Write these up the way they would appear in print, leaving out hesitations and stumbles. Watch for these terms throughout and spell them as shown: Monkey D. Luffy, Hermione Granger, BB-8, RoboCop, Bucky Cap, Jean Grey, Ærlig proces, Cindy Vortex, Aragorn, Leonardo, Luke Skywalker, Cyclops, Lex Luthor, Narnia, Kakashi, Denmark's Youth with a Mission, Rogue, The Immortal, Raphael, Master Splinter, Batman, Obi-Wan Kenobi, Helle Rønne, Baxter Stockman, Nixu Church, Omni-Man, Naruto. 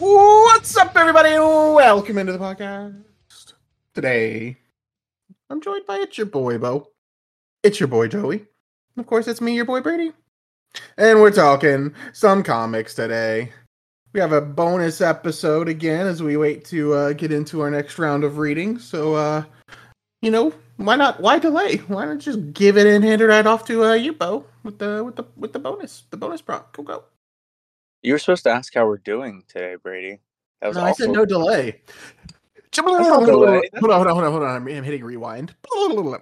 What's up, everybody? Welcome into the podcast. Today, I'm joined by it's your boy, Bo. It's your boy, Joey. Of course, it's me, your boy, Brady. And we're talking some comics today. We have a bonus episode again as we wait to get into our next round of reading. So, you know, why not? Why delay? Why not just give it and hand it right off to you, Bo, with the bonus, prompt. Go, go. You were supposed to ask how we're doing today, Brady. That was no, awful. I said no delay. Hold on. I'm hitting rewind. Oh,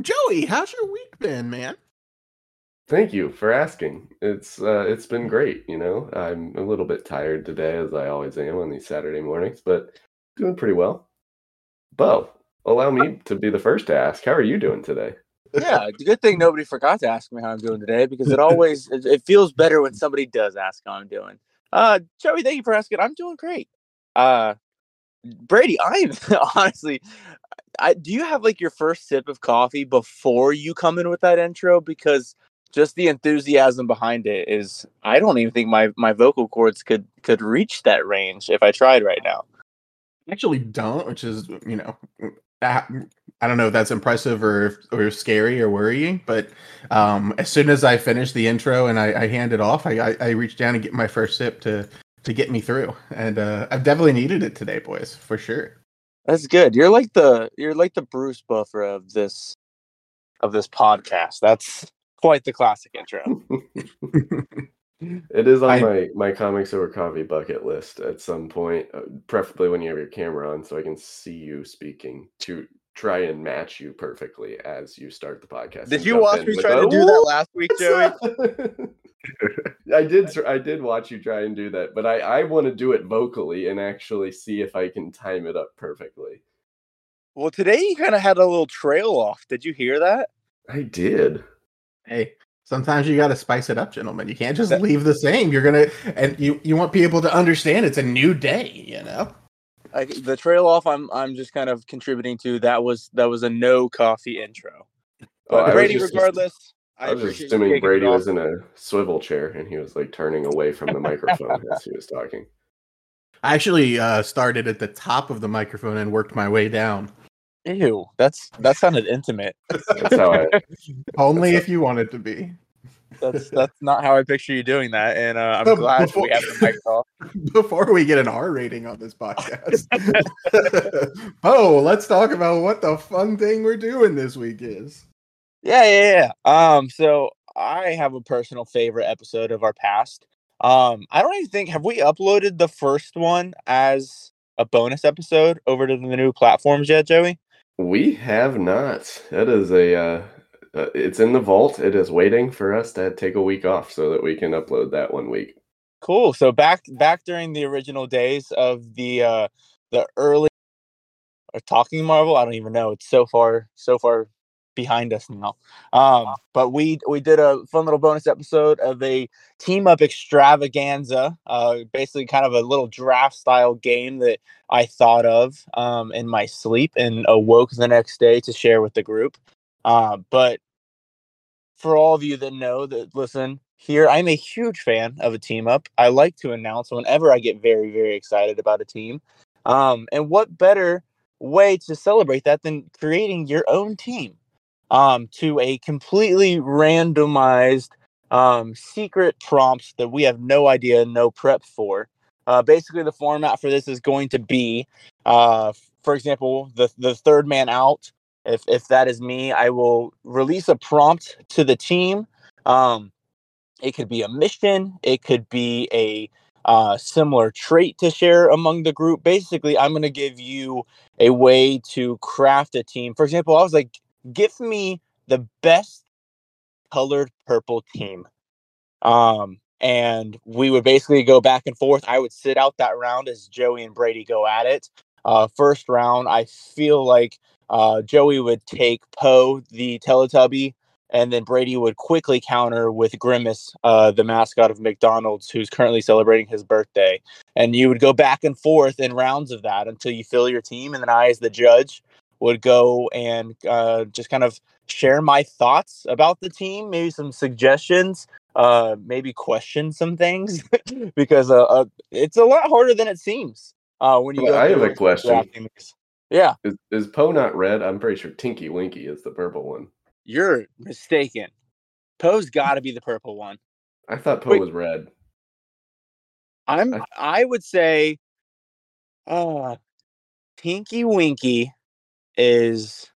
Joey, how's your week been, man? Thank you for asking. It's been great, you know. I'm a little bit tired today, as I always am on these Saturday mornings, but doing pretty well. Bo, allow me to be the first to ask, how are you doing today? Yeah, the good thing nobody forgot to ask me how I'm doing today, because it feels better when somebody does ask how I'm doing. Joey, thank you for asking. I'm doing great. Brady, I am honestly. Do you have like your first sip of coffee before you come in with that intro? Because just the enthusiasm behind it is. I don't even think my vocal cords could reach that range if I tried right now. I actually don't, which is I don't know if that's impressive or scary or worrying, but as soon as I finish the intro and I hand it off, I reach down and get my first sip to get me through. And I've definitely needed it today, boys, for sure. That's good. You're like the Bruce Buffer of this podcast. That's quite the classic intro. It is on my comics over coffee bucket list at some point, preferably when you have your camera on so I can see you speaking to try and match you perfectly as you start the podcast. Did you watch me try to do that last week, Joey? I did watch you try and do that, but I want to do it vocally and actually see if I can time it up perfectly. Well, today you kind of had a little trail off. Did you hear that? I did. Hey, sometimes you got to spice it up, gentlemen. You can't just leave the same. You're going to, and you want people to understand it's a new day, you know? The trail off, I'm just kind of contributing to that was a no coffee intro. But Brady, regardless, I was just assuming Brady was in a swivel chair and he was like turning away from the microphone as he was talking. I actually started at the top of the microphone and worked my way down. Ew, that sounded intimate. That's how only if you want it to be. That's not how I picture you doing that, and I'm glad we have the mic off. Before we get an R rating on this podcast, let's talk about what the fun thing we're doing this week is. Yeah. So I have a personal favorite episode of our past. I don't even think have we uploaded the first one as a bonus episode over to the new platforms yet, Joey? We have not. That is a. It's in the vault. It is waiting for us to take a week off so that we can upload that one week. Cool. So back during the original days of the early Talking Marvel, I don't even know. It's so far behind us now. But we did a fun little bonus episode of a team up extravaganza, basically kind of a little draft style game that I thought of in my sleep and awoke the next day to share with the group. But for all of you that know that listen here, I'm a huge fan of a team up. I like to announce whenever I get very, very excited about a team. And what better way to celebrate that than creating your own team to a completely randomized secret prompts that we have no idea, no prep for. Basically, the format for this is going to be, for example, the third man out. If that is me, I will release a prompt to the team. It could be a mission. It could be a similar trait to share among the group. Basically, I'm going to give you a way to craft a team. For example, I was like, give me the best colored purple team. And we would basically go back and forth. I would sit out that round as Joey and Brady go at it. First round, I feel like Joey would take Poe, the Teletubby, and then Brady would quickly counter with Grimace, the mascot of McDonald's, who's currently celebrating his birthday. And you would go back and forth in rounds of that until you fill your team. And then I, as the judge, would go and just kind of share my thoughts about the team, maybe some suggestions, maybe question some things, because it's a lot harder than it seems. When you I have a question. Yeah. Is Poe not red? I'm pretty sure Tinky Winky is the purple one. You're mistaken. Poe's got to be the purple one. I thought Poe was red. I would say Tinky Winky is...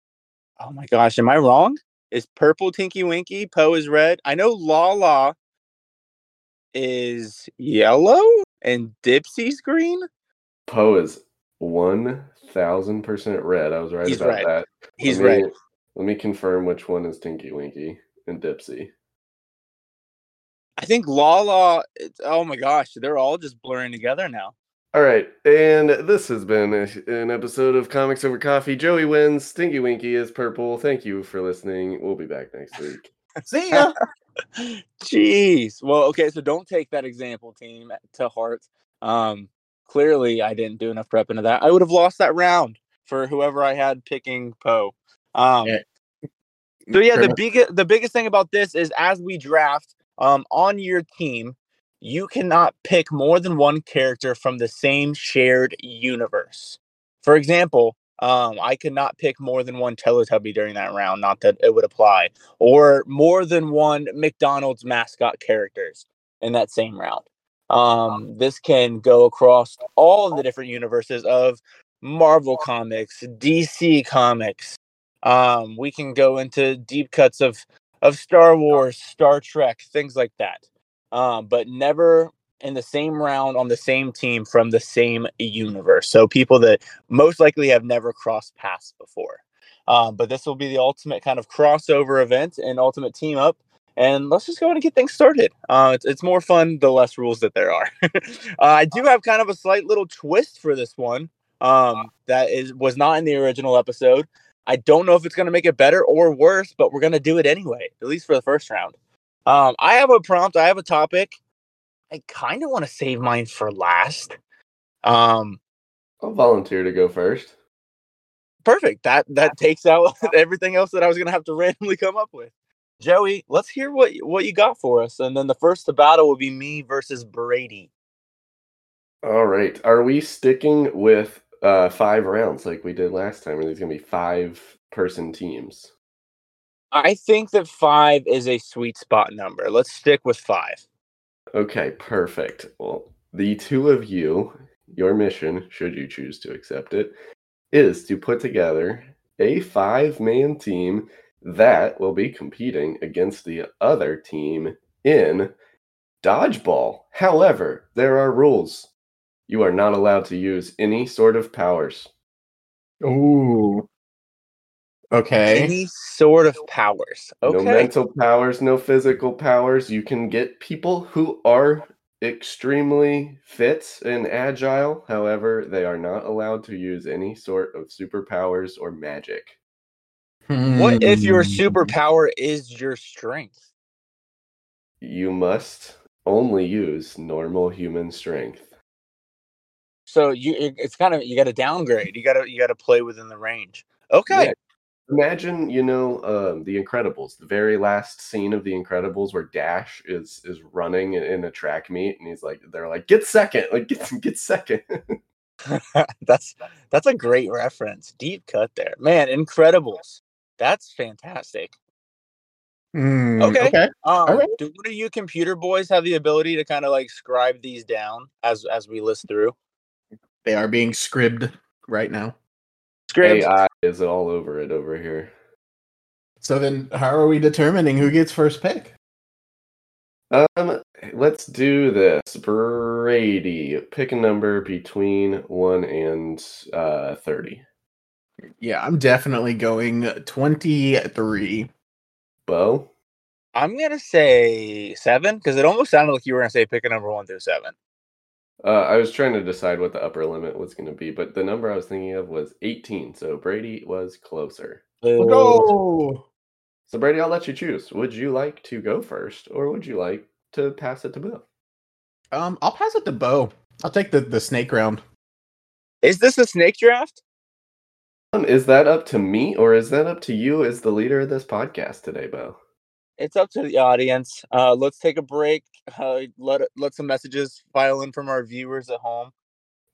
Oh my gosh, am I wrong? Is purple Tinky Winky? Poe is red. I know Lala is yellow and Dipsy's green. Poe is 1,000% red. I was right He's about red. That. He's red. Let me confirm which one is Tinky Winky and Dipsy. I think Lala... Oh my gosh, they're all just blurring together now. All right, and this has been an episode of Comics Over Coffee. Joey wins. Stinky Winky is purple. Thank you for listening. We'll be back next week. See ya. Jeez. Well, okay, so don't take that example, team, to heart. Clearly, I didn't do enough prep into that. I would have lost that round for whoever I had picking Poe. So, yeah, the biggest thing about this is as we draft on your team, you cannot pick more than one character from the same shared universe. For example, I could not pick more than one Teletubby during that round, not that it would apply, or more than one McDonald's mascot characters in that same round. This can go across all of the different universes of Marvel Comics, DC Comics. We can go into deep cuts of Star Wars, Star Trek, things like that. But never in the same round on the same team from the same universe. So people that most likely have never crossed paths before. But this will be the ultimate kind of crossover event and ultimate team up. And let's just go ahead and get things started. It's more fun the less rules that there are. I do have kind of a slight little twist for this one that was not in the original episode. I don't know if it's going to make it better or worse, but we're going to do it anyway, at least for the first round. I have a prompt. I have a topic. I kind of want to save mine for last. I'll volunteer to go first. Perfect. That takes out everything else that I was going to have to randomly come up with. Joey, let's hear what you got for us. And then the first battle will be me versus Brady. All right. Are we sticking with 5 rounds like we did last time? Are these going to be 5-person teams? I think that 5 is a sweet spot number. Let's stick with 5. Okay, perfect. Well, the two of you, your mission, should you choose to accept it, is to put together a 5-man team that will be competing against the other team in dodgeball. However, there are rules. You are not allowed to use any sort of powers. Ooh. Okay. Any sort of powers. Okay. No mental powers, no physical powers. You can get people who are extremely fit and agile. However, they are not allowed to use any sort of superpowers or magic. What if your superpower is your strength? You must only use normal human strength. So it's kind of, you got to downgrade. You got to play within the range. Okay. Yeah. Imagine, The Incredibles, the very last scene of The Incredibles where Dash is running in a track meet and they're like, get second. that's a great reference. Deep cut there. Man, Incredibles. That's fantastic. Okay. All right. Do one of you computer boys have the ability to kind of like scribe these down as we list through? They are being scribbled right now. AI is all over it over here. So then how are we determining who gets first pick? Let's do this. Brady, pick a number between 1 and 30. Yeah, I'm definitely going 23. Bo? I'm going to say 7, because it almost sounded like you were going to say pick a number 1 through 7. I was trying to decide what the upper limit was going to be, but the number I was thinking of was 18, so Brady was closer. Oh. No! So, Brady, I'll let you choose. Would you like to go first, or would you like to pass it to Bo? I'll pass it to Bo. I'll take the snake round. Is this a snake draft? Is that up to me, or is that up to you as the leader of this podcast today, Bo? It's up to the audience. Let's take a break. Let some messages file in from our viewers at home.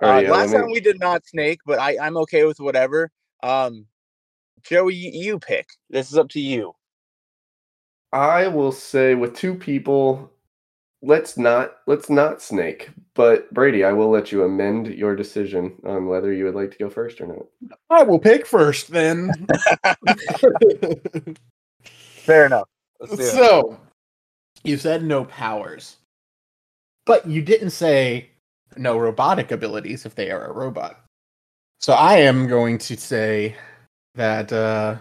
Last time we did not snake, but I'm okay with whatever. Joey, you pick. This is up to you. I will say with two people, let's not snake. But Brady, I will let you amend your decision on whether you would like to go first or not. I will pick first then. Fair enough. So, you said no powers, but you didn't say no robotic abilities if they are a robot. So I am going to say that I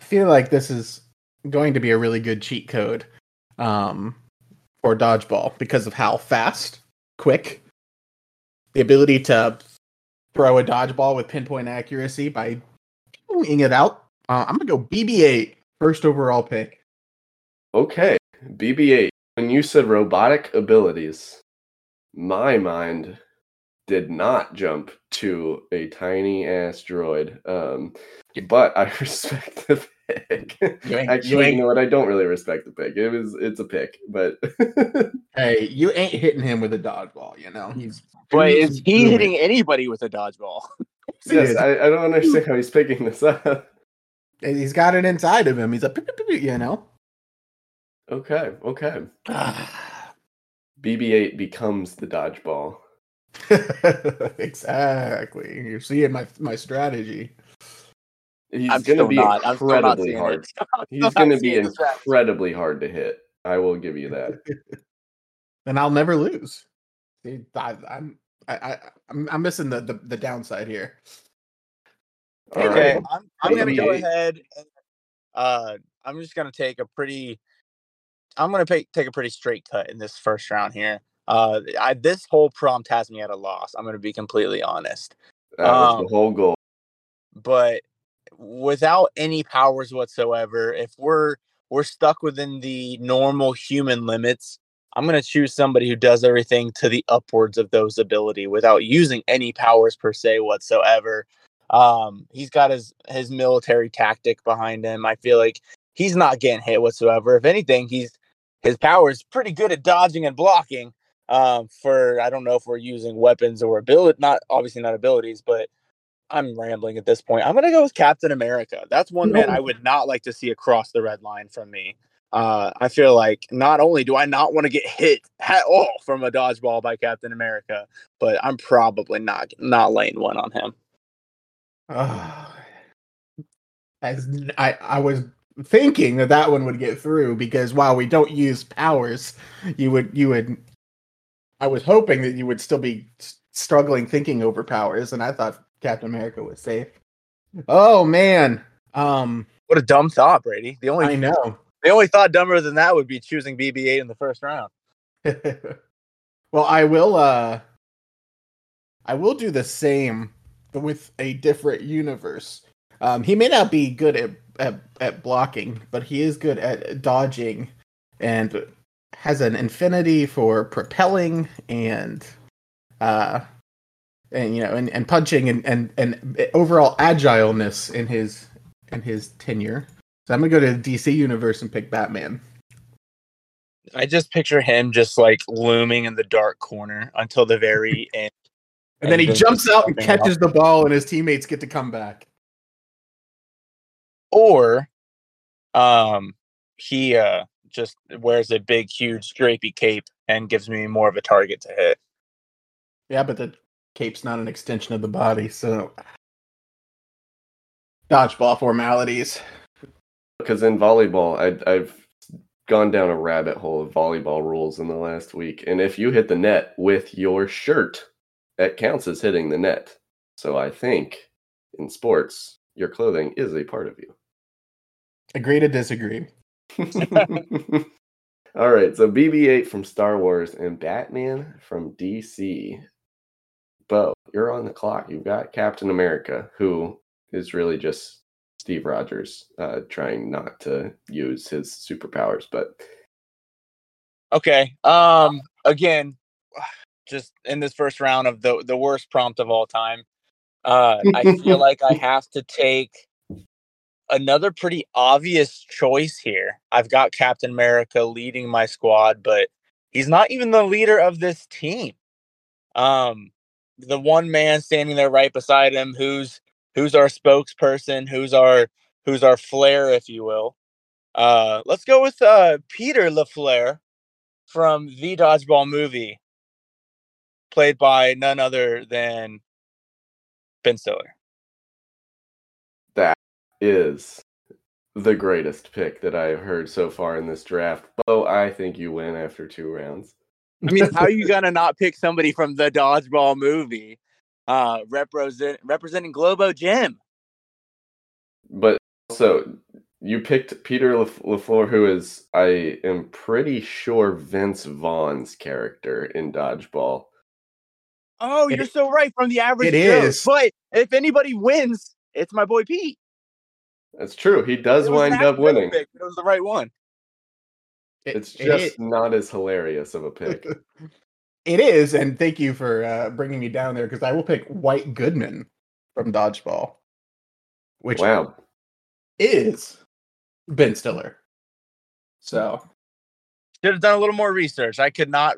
feel like this is going to be a really good cheat code for dodgeball because of how fast, quick, the ability to throw a dodgeball with pinpoint accuracy by pinging it out. I'm going to go BB-8. First overall pick. Okay, BB-8. When you said robotic abilities, my mind did not jump to a tiny-ass droid. But I respect the pick. You know what? I don't really respect the pick. It's a pick, but... Hey, you ain't hitting him with a dodgeball, you know? Is he hitting anybody with a dodgeball? Yes, I don't understand how he's picking this up. He's got it inside of him. He's a, you know. Okay. BB-8 becomes the dodgeball. Exactly. You're seeing my strategy. He's going to be incredibly hard to hit. I will give you that. And I'll never lose. I'm missing the downside here. Okay, right. I'm going to go ahead. And, I'm just going to take a pretty. I'm going to take a pretty straight cut in this first round here. This whole prompt has me at a loss. I'm going to be completely honest. That was the whole goal. But without any powers whatsoever, if we're stuck within the normal human limits, I'm going to choose somebody who does everything to the upwards of those ability without using any powers per se whatsoever. He's got his military tactic behind him. I feel like he's not getting hit whatsoever. If anything, his power is pretty good at dodging and blocking. I don't know if we're using weapons or not abilities, but I'm rambling at this point. I'm gonna go with Captain America. That's one man I would not like to see across the red line from me. I feel like not only do I not want to get hit at all from a dodgeball by Captain America, but I'm probably not laying one on him. I was thinking that one would get through because while we don't use powers, you would. I was hoping that you would still be struggling thinking over powers, and I thought Captain America was safe. Oh man, what a dumb thought, Brady. The only thought dumber than that would be choosing BB-8 in the first round. Well, I will do the same. With a different universe. He may not be good at blocking, but he is good at dodging and has an infinity for propelling and punching and overall agileness in his tenure. So I'm gonna go to the DC universe and pick Batman. I just picture him just like looming in the dark corner until the very end. And then he jumps out and catches the ball, and his teammates get to come back. Or he just wears a big, huge, drapey cape and gives me more of a target to hit. Yeah, but the cape's not an extension of the body, so... Dodgeball formalities. Because in volleyball, I've gone down a rabbit hole of volleyball rules in the last week, and if you hit the net with your shirt... that counts as hitting the net. So I think in sports, your clothing is a part of you. Agree to disagree. All right. So BB-8 from Star Wars and Batman from DC. Bo, you're on the clock. You've got Captain America, who is really just Steve Rogers trying not to use his superpowers. But okay. Again. Just in this first round of the worst prompt of all time, I feel like I have to take another pretty obvious choice here. I've got Captain America leading my squad, but he's not even the leader of this team. The one man standing there right beside him, who's our spokesperson, who's our flair, if you will. Let's go with Peter LaFleur from the Dodgeball movie, played by none other than Ben Stiller. That is the greatest pick that I've heard so far in this draft. Bo, I think you win after two rounds. I mean, how are you going to not pick somebody from the Dodgeball movie representing Globo Gym? But also, you picked Peter LaFleur, who is, I am pretty sure, Vince Vaughn's character in Dodgeball. Oh, you're so right, from The Average Joe. But if anybody wins, it's my boy Pete. That's true. He does wind up winning. Pick, it was the right one. It's just not as hilarious of a pick. It is, and thank you for bringing me down there, because I will pick White Goodman from Dodgeball, which is Ben Stiller. So should have done a little more research. I could not.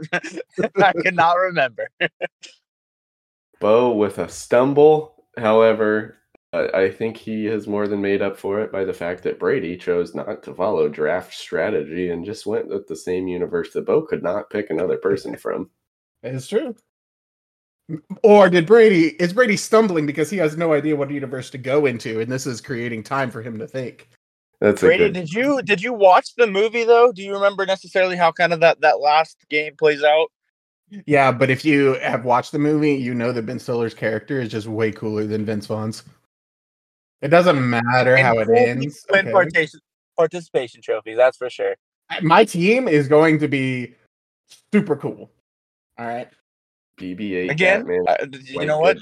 I could not remember. Bo with a stumble, however, I think he has more than made up for it by the fact that Brady chose not to follow draft strategy and just went with the same universe that Bo could not pick another person from. It's true. Or did Brady? Is Brady stumbling because he has no idea what universe to go into, and this is creating time for him to think? That's Brady. Did you watch the movie though? Do you remember necessarily how kind of that last game plays out? Yeah, but if you have watched the movie, you know that Ben Stiller's character is just way cooler than Vince Vaughn's. It doesn't matter how it ends. Win participation trophies, that's for sure. My team is going to be super cool. All right. BB-8 again. Batman, you know what?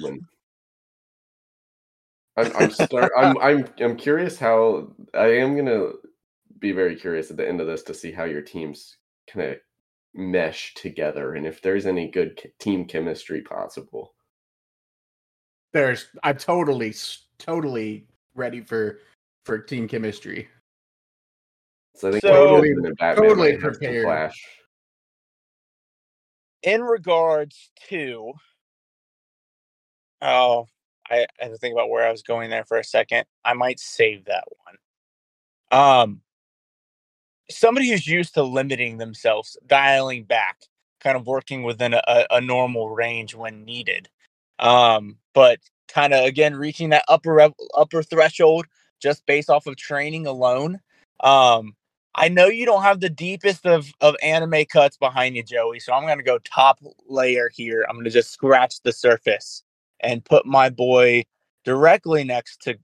I'm curious how I am gonna be very curious at the end of this to see how your teams kind of mesh together and if there's any good team chemistry possible. I'm totally ready for team chemistry. So I think totally prepared. Flash. In regards to, I had to think about where I was going there for a second. I might save that one. Somebody who's used to limiting themselves, dialing back, kind of working within a normal range when needed, but kind of again reaching that upper threshold just based off of training alone. I know you don't have the deepest of anime cuts behind you, Joey, so I'm going to go top layer here. I'm going to just scratch the surface and put my boy directly next to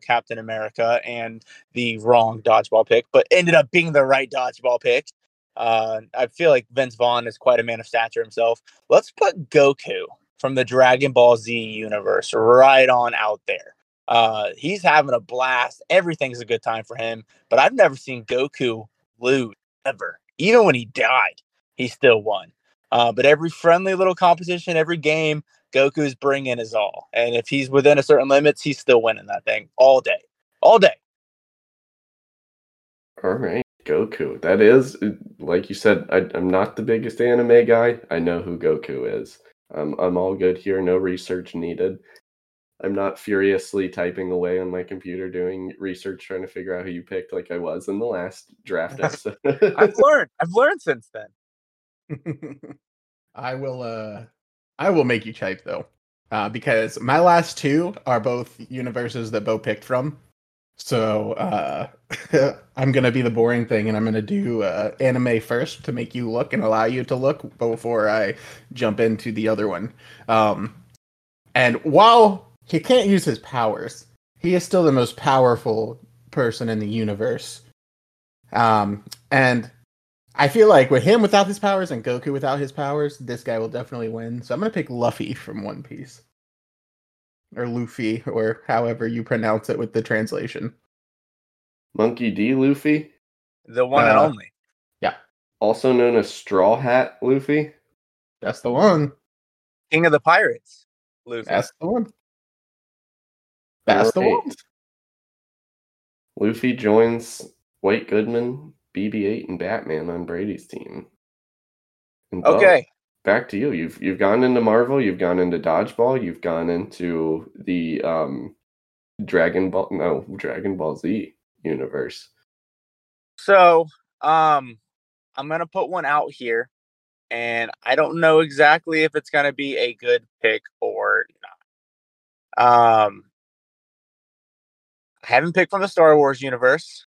Captain America and the wrong dodgeball pick, but ended up being the right dodgeball pick. I feel like Vince Vaughn is quite a man of stature himself. Let's put Goku from the Dragon Ball Z universe right on out there. He's having a blast. Everything's a good time for him, but I've never seen Goku lose ever. Even when he died, he still won. But every friendly little competition, every game, Goku's bringing his all. And if he's within a certain limits, he's still winning that thing all day. All day. All right, Goku. That is, like you said, I'm not the biggest anime guy. I know who Goku is. I'm all good here. No research needed. I'm not furiously typing away on my computer doing research, trying to figure out who you picked like I was in the last draft episode. I've learned since then. I will make you type though. Because my last two are both universes that Bo picked from. So I'm going to be the boring thing and I'm going to do anime first to make you look and allow you to look before I jump into the other one. And while he can't use his powers, he is still the most powerful person in the universe. And I feel like with him without his powers and Goku without his powers, this guy will definitely win. So I'm going to pick Luffy from One Piece. Or Luffy, or however you pronounce it with the translation. Monkey D. Luffy? The one and only. Yeah. Also known as Straw Hat Luffy? That's the one. King of the Pirates. Luffy. That's the one. That's the one. Luffy joins White Goodman, BB-8, and Batman on Brady's team. And okay. Back to you. You've gone into Marvel. You've gone into Dodgeball. You've gone into the Dragon Ball Z universe. So I'm going to put one out here, and I don't know exactly if it's going to be a good pick or not. I haven't picked from the Star Wars universe.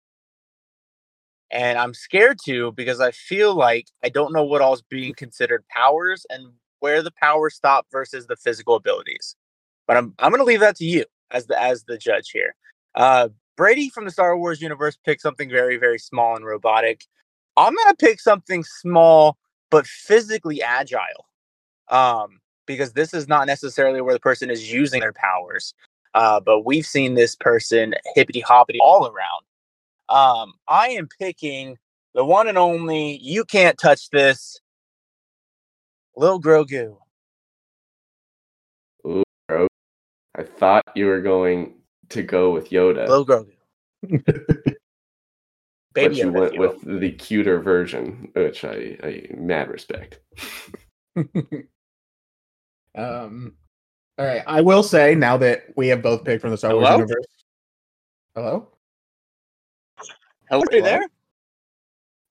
And I'm scared to because I feel like I don't know what all is being considered powers and where the powers stop versus the physical abilities. But I'm going to leave that to you as the judge here. Brady from the Star Wars universe picked something very, very small and robotic. I'm going to pick something small but physically agile because this is not necessarily where the person is using their powers. But we've seen this person hippity-hoppity all around. I am picking the one and only, you can't touch this, Lil Grogu. Ooh, Grogu. I thought you were going to go with Yoda. Lil Grogu. Baby, but you went Yoda. With the cuter version, which I mad respect. All right, I will say, now that we have both picked from the Star Wars universe. Hello? Hello? Are you there?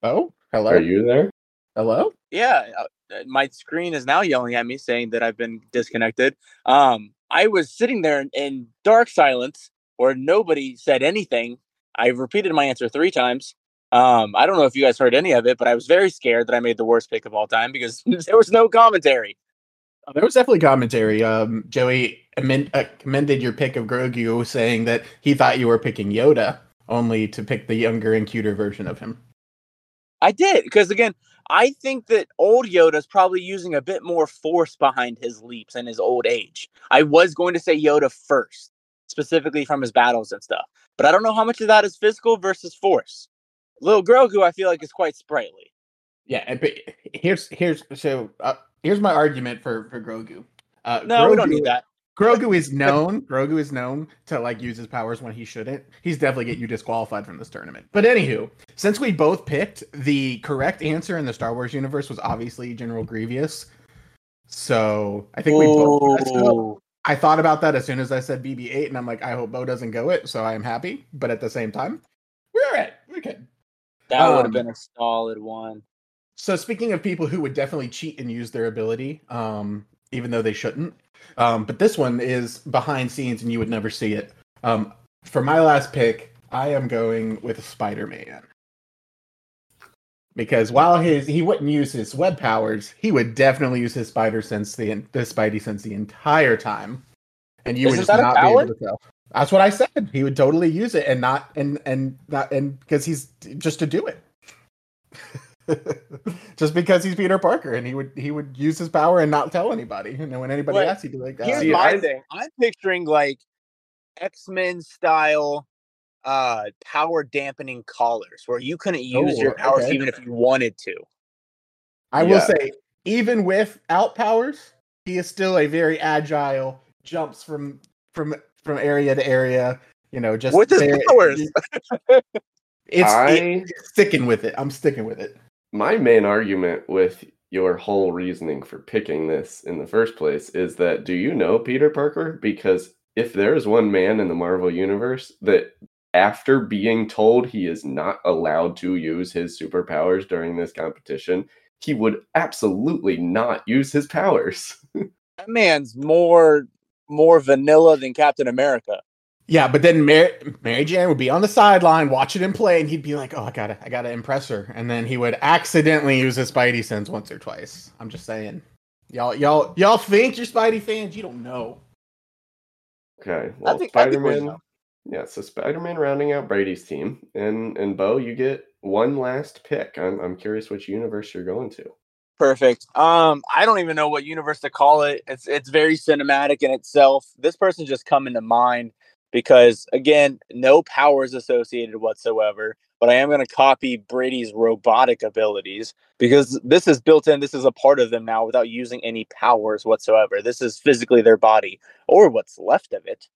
Oh, hello. Are you there? Hello? Yeah, my screen is now yelling at me saying that I've been disconnected. I was sitting there in dark silence where nobody said anything. I repeated my answer 3 times. I don't know if you guys heard any of it, but I was very scared that I made the worst pick of all time because there was no commentary. Oh, there was definitely commentary. Joey commended your pick of Grogu, saying that he thought you were picking Yoda, only to pick the younger and cuter version of him. I did, because again, I think that old Yoda's probably using a bit more force behind his leaps and his old age. I was going to say Yoda first, specifically from his battles and stuff, but I don't know how much of that is physical versus force. Little Grogu, I feel like, is quite sprightly. Yeah, but here's my argument for Grogu. No, Grogu, we don't need that. Grogu is known to like use his powers when he shouldn't. He's definitely get you disqualified from this tournament. But anywho, since we both picked, the correct answer in the Star Wars universe was obviously General Grievous. So I think we both. I thought about that as soon as I said BB-8, and I'm like, I hope Bo doesn't go it. So I am happy, but at the same time, we're all right. We're good. That would have been a solid one. So speaking of people who would definitely cheat and use their ability, even though they shouldn't. But this one is behind scenes and you would never see it. For my last pick, I am going with Spider-Man. Because while he wouldn't use his web powers, he would definitely use his Spidey sense the entire time. And you would just not be able to tell. That's what I said. He would totally use it and not because he's just to do it. Just because he's Peter Parker, and he would use his power and not tell anybody. And when anybody asks, he'd be like, "Here's my thing." I'm picturing like X-Men style power dampening collars, where you couldn't use your powers even if you wanted to. I will say, even without powers, he is still a very agile. Jumps from area to area. You know, just with his powers. It's sticking with it. I'm sticking with it. My main argument with your whole reasoning for picking this in the first place is that, do you know Peter Parker? Because if there is one man in the Marvel Universe that, after being told he is not allowed to use his superpowers during this competition, he would absolutely not use his powers. That man's more vanilla than Captain America. Yeah, but then Mary Jane would be on the sideline watching him play, and he'd be like, "Oh, I gotta impress her," and then he would accidentally use his Spidey sense once or twice. I'm just saying, y'all think you're Spidey fans, you don't know. Okay, well, Spider-Man. Yeah, so Spider-Man rounding out Brady's team, and Bo, you get one last pick. I'm curious which universe you're going to. Perfect. I don't even know what universe to call it. It's very cinematic in itself. This person just coming to mind. Because, again, no powers associated whatsoever. But I am going to copy Brady's robotic abilities. Because this is built in. This is a part of them now without using any powers whatsoever. This is physically their body. Or what's left of it.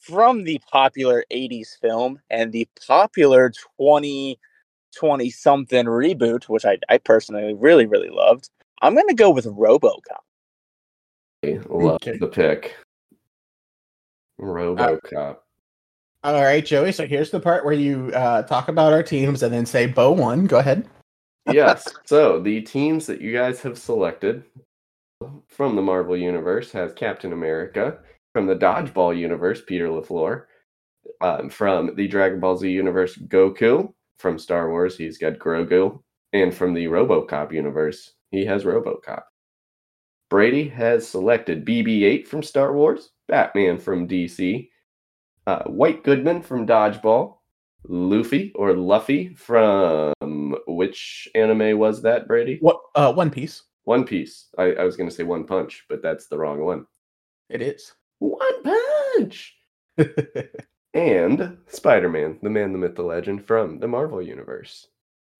from the popular 80s film and the popular 2020-something reboot, which I personally really, really loved, I'm going to go with RoboCop. I love the pick. RoboCop. All right, Joey, so here's the part where you talk about our teams and then say Bo won. Go ahead. Yes, so the teams that you guys have selected from the Marvel Universe has Captain America, from the Dodgeball Universe, Peter LaFleur, from the Dragon Ball Z Universe, Goku, from Star Wars, he's got Grogu, and from the RoboCop Universe, he has RoboCop. Brady has selected BB-8 from Star Wars, Batman from DC, White Goodman from Dodgeball, Luffy or Luffy from which anime was that, Brady? What? One Piece. One Piece. I was going to say One Punch, but that's the wrong one. It is. One Punch! And Spider-Man, the man, the myth, the legend from the Marvel Universe.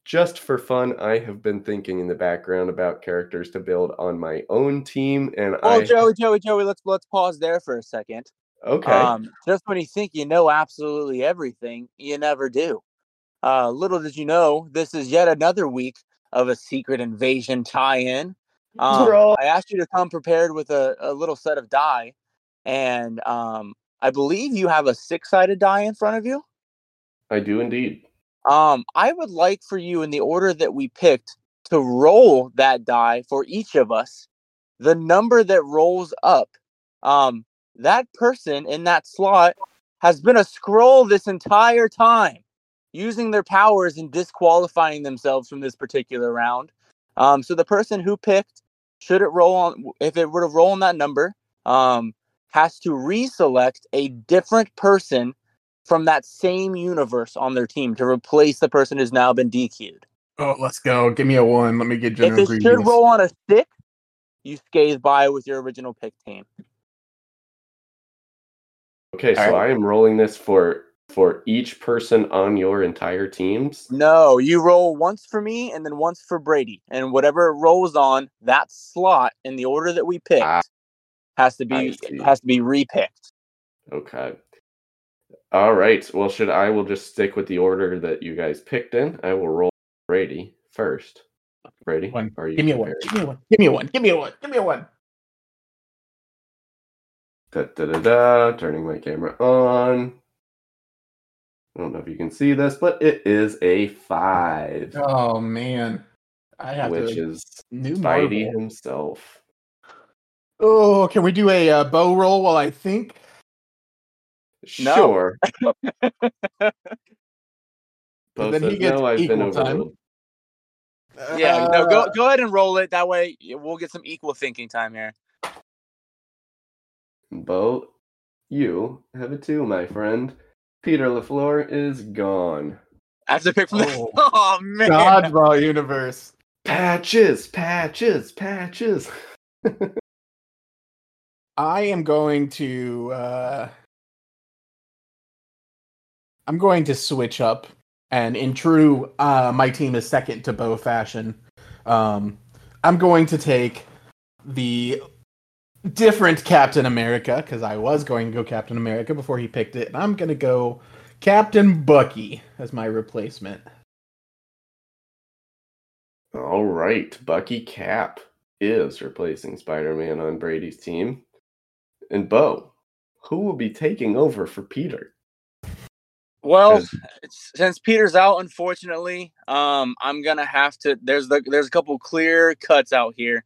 Just for fun, I have been thinking in the background about characters to build on my own team. And Joey, let's pause there for a second. Okay. Just when you think you know absolutely everything, you never do. Little did you know, this is yet another week of a secret invasion tie-in. I asked you to come prepared with a little set of die, and I believe you have a 6-sided die in front of you. I do indeed. I would like for you, in the order that we picked, to roll that die for each of us. The number that rolls up, that person in that slot has been a Skrull this entire time, using their powers and disqualifying themselves from this particular round. So the person who picked, should it roll on, if it were to roll on that number, has to reselect a different person from that same universe on their team to replace the person who's now been DQ'd. Oh, let's go. Give me a 1. Let me get General Grievous. If it should roll on a 6, you scathe by with your original pick team. Okay, so I am rolling this for each person on your entire teams? No, you roll once for me and then once for Brady. And whatever it rolls on, that slot in the order that we picked has to be repicked. Okay. All right. Well, I will just stick with the order that you guys picked in. I will roll Brady first. Brady, are you prepared? Give me a one. Turning my camera on. I don't know if you can see this, but it is a 5. Oh man, I have which to, is new Spidey Marvel himself. Oh, can we do a bow roll while I think? Sure. No. Then he gets equal time. Yeah, no, go ahead and roll it. That way, we'll get some equal thinking time here. Bo, you have a 2, my friend. Peter LaFleur is gone. I have to pick from that. Oh, man. Dodgeball universe. Patches. I'm going to switch up, and in true, my team is second to Bo fashion. I'm going to take the different Captain America, because I was going to go Captain America before he picked it, and I'm going to go Captain Bucky as my replacement. All right, Bucky Cap is replacing Spider-Man on Brady's team. And Bo, who will be taking over for Peter? Well, since Peter's out, unfortunately, I'm going to have to... There's a couple clear cuts out here.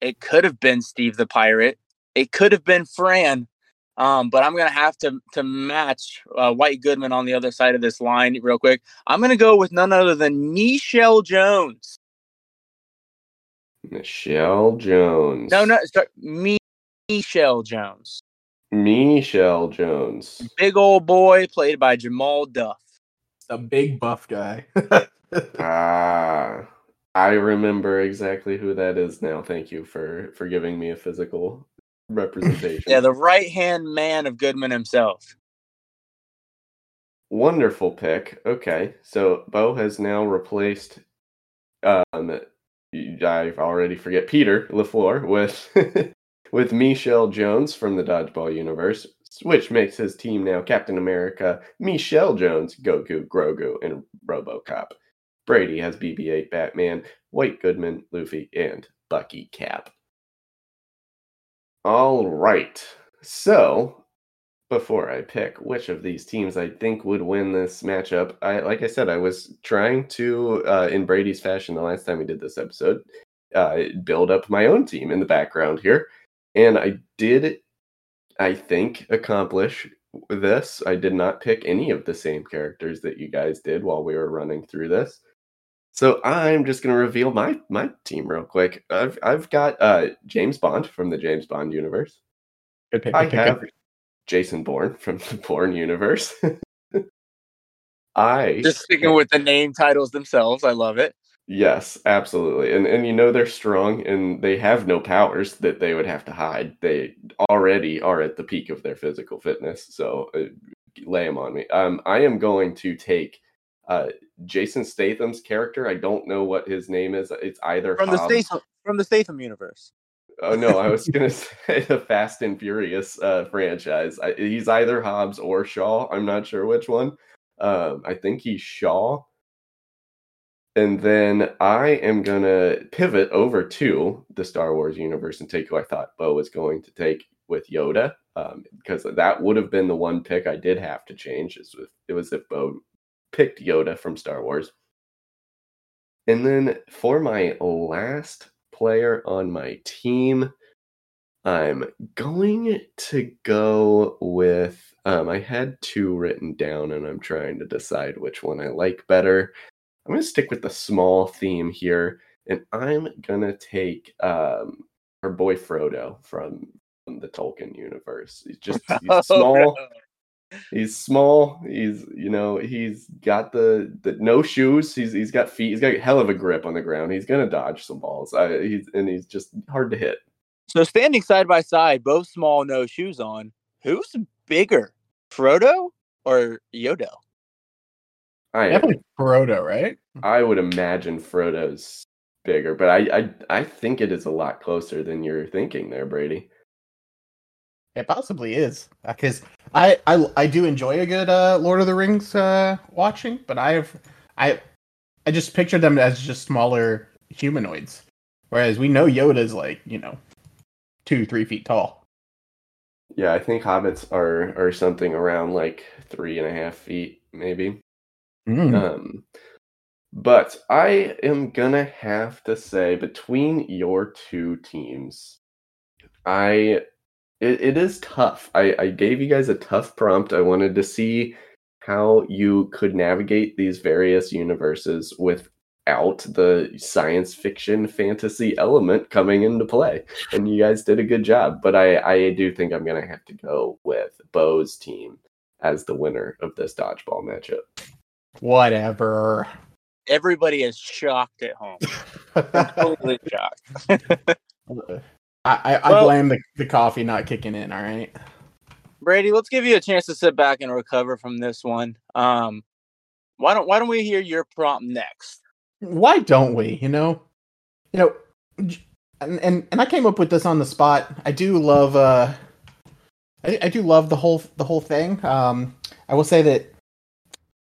It could have been Steve the Pirate. It could have been Fran. But I'm going to have to match White Goodman on the other side of this line real quick. I'm going to go with none other than Me'Shell Jones. Me'Shell Jones. Me'Shell Jones. Big old boy played by Jamal Duff. A big buff guy. I remember exactly who that is now. Thank you for giving me a physical representation. Yeah, the right-hand man of Goodman himself. Wonderful pick. Okay, so Bo has now replaced, I already forget, Peter LaFleur with with Me'Shell Jones from the Dodgeball universe, which makes his team now Captain America, Me'Shell Jones, Goku, Grogu, and RoboCop. Brady has BB-8, Batman, White Goodman, Luffy, and Bucky Cap. All right. So, before I pick which of these teams I think would win this matchup, I was trying to, in Brady's fashion the last time we did this episode, build up my own team in the background here. And I did, I think, accomplish this. I did not pick any of the same characters that you guys did while we were running through this. So I'm just going to reveal my team real quick. I've got James Bond from the James Bond universe. Good pick, I have Jason Bourne from the Bourne universe. Just sticking with the name titles themselves. I love it. Yes, absolutely. And you know they're strong and they have no powers that they would have to hide. They already are at the peak of their physical fitness. So lay them on me. I am going to take... Jason Statham's character. I don't know what his name is. It's either from the Statham universe. Oh no, I was gonna say the Fast and Furious franchise. He's either Hobbs or Shaw. I'm not sure which one. I think he's Shaw. And then I am gonna pivot over to the Star Wars universe and take who I thought Bo was going to take with Yoda, because that would have been the one pick I did have to change. It was if Bo picked Yoda from Star Wars. And then for my last player on my team, I'm going to go with... I had two written down, and I'm trying to decide which one I like better. I'm going to stick with the small theme here, and I'm going to take our boy Frodo from the Tolkien universe. He's small... He's small. He's got the no shoes. He's got feet. He's got a hell of a grip on the ground. He's gonna dodge some balls. He's just hard to hit. So standing side by side, both small, no shoes on. Who's bigger, Frodo or Yoda? Definitely Frodo, right? I would imagine Frodo's bigger, but I think it is a lot closer than you're thinking there, Brady. It possibly is, because I do enjoy a good Lord of the Rings watching, but I just pictured them as just smaller humanoids, whereas we know Yoda's 2-3 feet tall. Yeah, I think hobbits are something around 3.5 feet, maybe. But I am gonna have to say between your two teams, It is tough. I gave you guys a tough prompt. I wanted to see how you could navigate these various universes without the science fiction fantasy element coming into play. And you guys did a good job. But I do think I'm going to have to go with Bo's team as the winner of this dodgeball matchup. Whatever. Everybody is shocked at home. Totally shocked. I blame the coffee not kicking in, all right? Brady, let's give you a chance to sit back and recover from this one. Why don't we hear your prompt next? Why don't we, and I came up with this on the spot. I do love I do love the whole thing. I will say that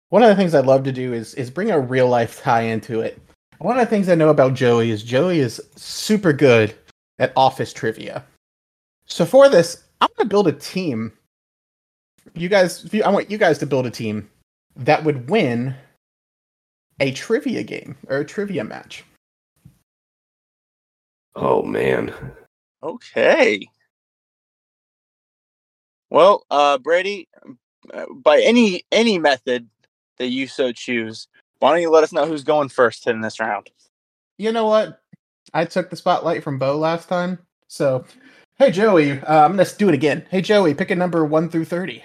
one of the things I love to do is bring a real life tie into it. One of the things I know about Joey is super good at office trivia. So for this, I'm going to build a team. I want you guys to build a team that would win a trivia game or a trivia match. Oh, man. Okay. Well, Brady, by any method that you so choose, why don't you let us know who's going first in this round? You know what? I took the spotlight from Bo last time. So, hey, Joey, I'm going to do it again. Hey, Joey, pick a number 1 through 30.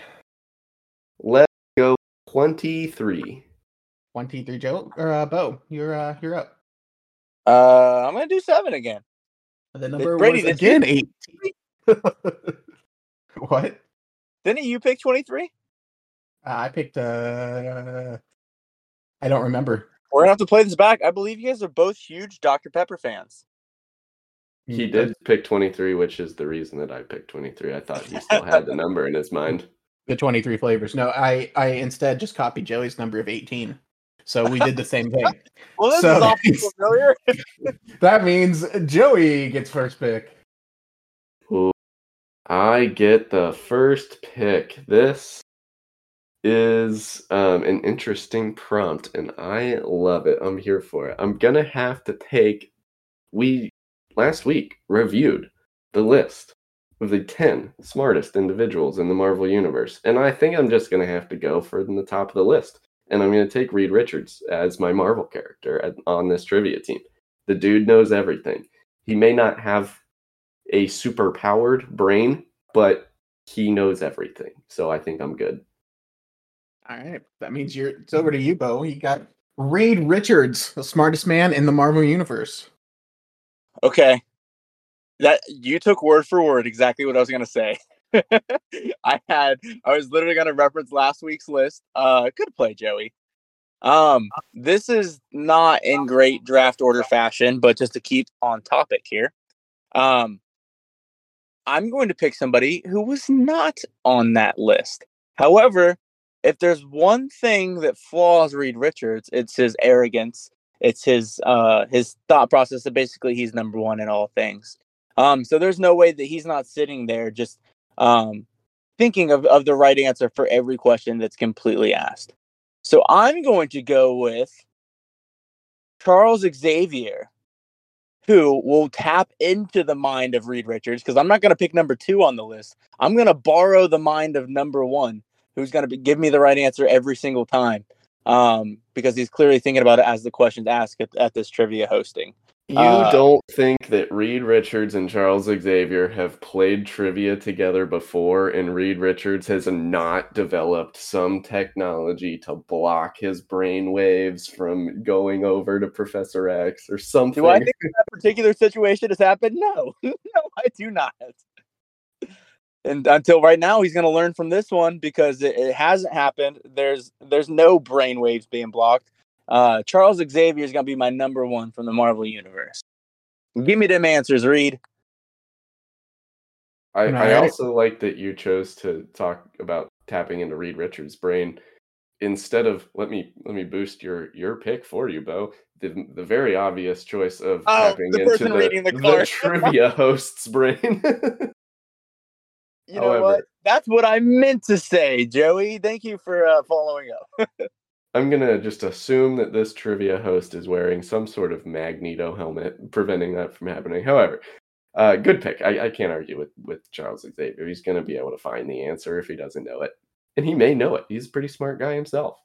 Let's go 23. 23, Joe, or Bo, you're up. I'm going to do 7 again. The number Brady, was again 8. What? Didn't you pick 23? I picked, I don't remember. We're going to have to play this back. I believe you guys are both huge Dr. Pepper fans. He did pick 23, which is the reason that I picked 23. I thought he still had the number in his mind. The 23 flavors. No, I instead just copied Joey's number of 18. So we did the same thing. Well, this is all familiar. That means Joey gets first pick. Ooh, I get the first pick. This is an interesting prompt, and I love it. I'm here for it. I'm going to have to take... We, last week, reviewed the list of the 10 smartest individuals in the Marvel Universe, and I think I'm just going to have to go for the top of the list. And I'm going to take Reed Richards as my Marvel character on this trivia team. The dude knows everything. He may not have a super-powered brain, but he knows everything. So I think I'm good. All right. That means it's over to you, Bo. You got Reed Richards, the smartest man in the Marvel Universe. Okay. You took word for word exactly what I was going to say. I was literally going to reference last week's list. Good play, Joey. This is not in great draft order fashion, but just to keep on topic here, I'm going to pick somebody who was not on that list. However, if there's one thing that flaws Reed Richards, it's his arrogance. It's his thought process that basically he's number one in all things. So there's no way that he's not sitting there just thinking of the right answer for every question that's completely asked. So I'm going to go with Charles Xavier, who will tap into the mind of Reed Richards, because I'm not going to pick number 2 on the list. I'm going to borrow the mind of number 1, who's going to give me the right answer every single time, because he's clearly thinking about it as the question's asked at this trivia hosting. You don't think that Reed Richards and Charles Xavier have played trivia together before, and Reed Richards has not developed some technology to block his brain waves from going over to Professor X or something? Do I think that particular situation has happened? No. No, I do not. And until right now, he's going to learn from this one, because it hasn't happened. There's no brain waves being blocked. Charles Xavier is going to be my number 1 from the Marvel Universe. Give me them answers, Reed. I also like that you chose to talk about tapping into Reed Richards' brain instead of let me boost your pick for you, Bo. The very obvious choice of tapping into the trivia host's brain. You know what? That's what I meant to say, Joey. Thank you for following up. I'm going to just assume that this trivia host is wearing some sort of Magneto helmet, preventing that from happening. However, good pick. I can't argue with Charles Xavier. He's going to be able to find the answer if he doesn't know it. And he may know it. He's a pretty smart guy himself.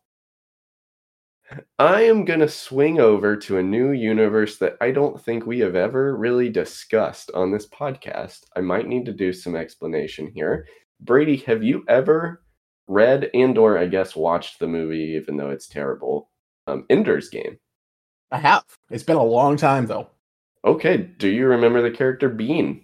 I am going to swing over to a new universe that I don't think we have ever really discussed on this podcast. I might need to do some explanation here. Brady, have you ever read and or, I guess, watched the movie, even though it's terrible, Ender's Game? I have. It's been a long time, though. Okay. Do you remember the character Bean?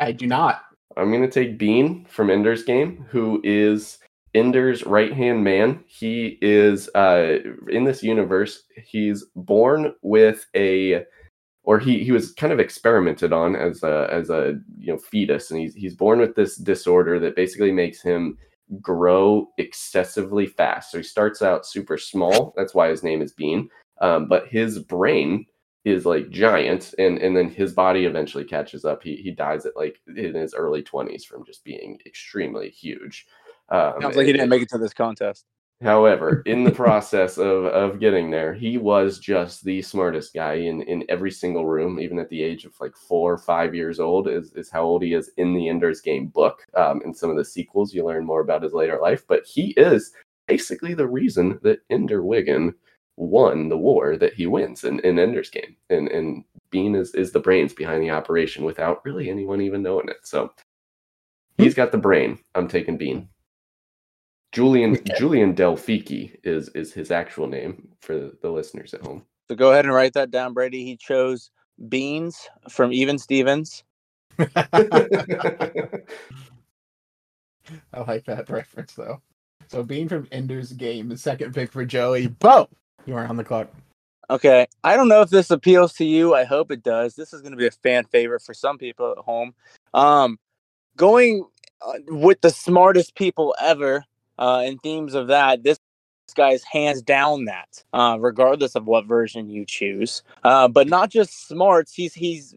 I do not. I'm going to take Bean from Ender's Game, who is Ender's right-hand man. He is, in this universe, he's born with he was kind of experimented on as a fetus, and he's born with this disorder that basically makes him grow excessively fast. So he starts out super small. That's why his name is Bean. But his brain is like giant, and then his body eventually catches up. He dies at like in his early 20s from just being extremely huge. Sounds like he didn't make it to this contest. However, in the process of getting there, he was just the smartest guy in every single room, even at the age of like 4 or 5 years old is how old he is in the Ender's Game book. In some of the sequels, you learn more about his later life, but he is basically the reason that Ender Wiggin won the war that he wins in Ender's Game. And Bean is the brains behind the operation without really anyone even knowing it. So he's got the brain. I'm taking Bean. Julian Delphiki is his actual name for the listeners at home. So go ahead and write that down, Brady. He chose Beans from Even Stevens. I like that reference, though. So Bean from Ender's Game, the second pick for Joey. Bo, you are on the clock. Okay, I don't know if this appeals to you. I hope it does. This is going to be a fan favorite for some people at home. Going with the smartest people ever in themes of that, this guy's hands down that, regardless of what version you choose. But not just smarts, he's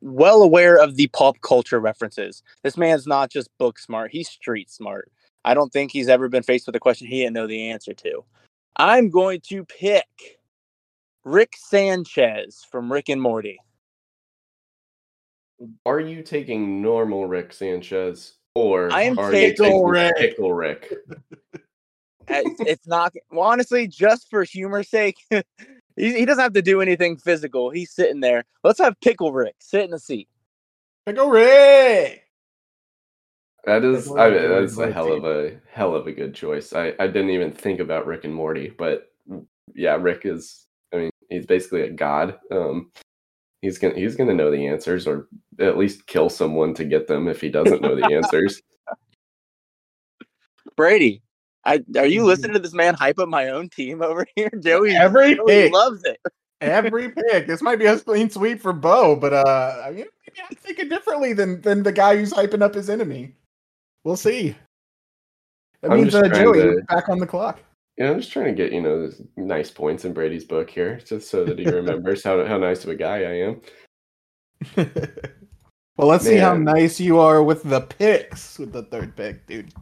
well aware of the pop culture references. This man's not just book smart, he's street smart. I don't think he's ever been faced with a question he didn't know the answer to. I'm going to pick Rick Sanchez from Rick and Morty. Are you taking normal Rick Sanchez or Pickle Rick? It's not. Well, honestly, just for humor's sake, he doesn't have to do anything physical. He's sitting there. Let's have Pickle Rick sit in the seat. Pickle Rick. That's a hell of a good choice. I didn't even think about Rick and Morty, but yeah, Rick is. I mean, he's basically a god. He's gonna know the answers, or at least kill someone to get them if he doesn't know the answers. Brady, are you listening to this man hype up my own team over here? Joey loves it. Every pick. This might be a clean sweep for Bo, but I mean, maybe I'm thinking differently than the guy who's hyping up his enemy. We'll see. That means Joey is back on the clock. Yeah, I'm just trying to get, those nice points in Brady's book here, just so that he remembers how nice of a guy I am. Well, let's see how nice you are with the picks, with the third pick, dude.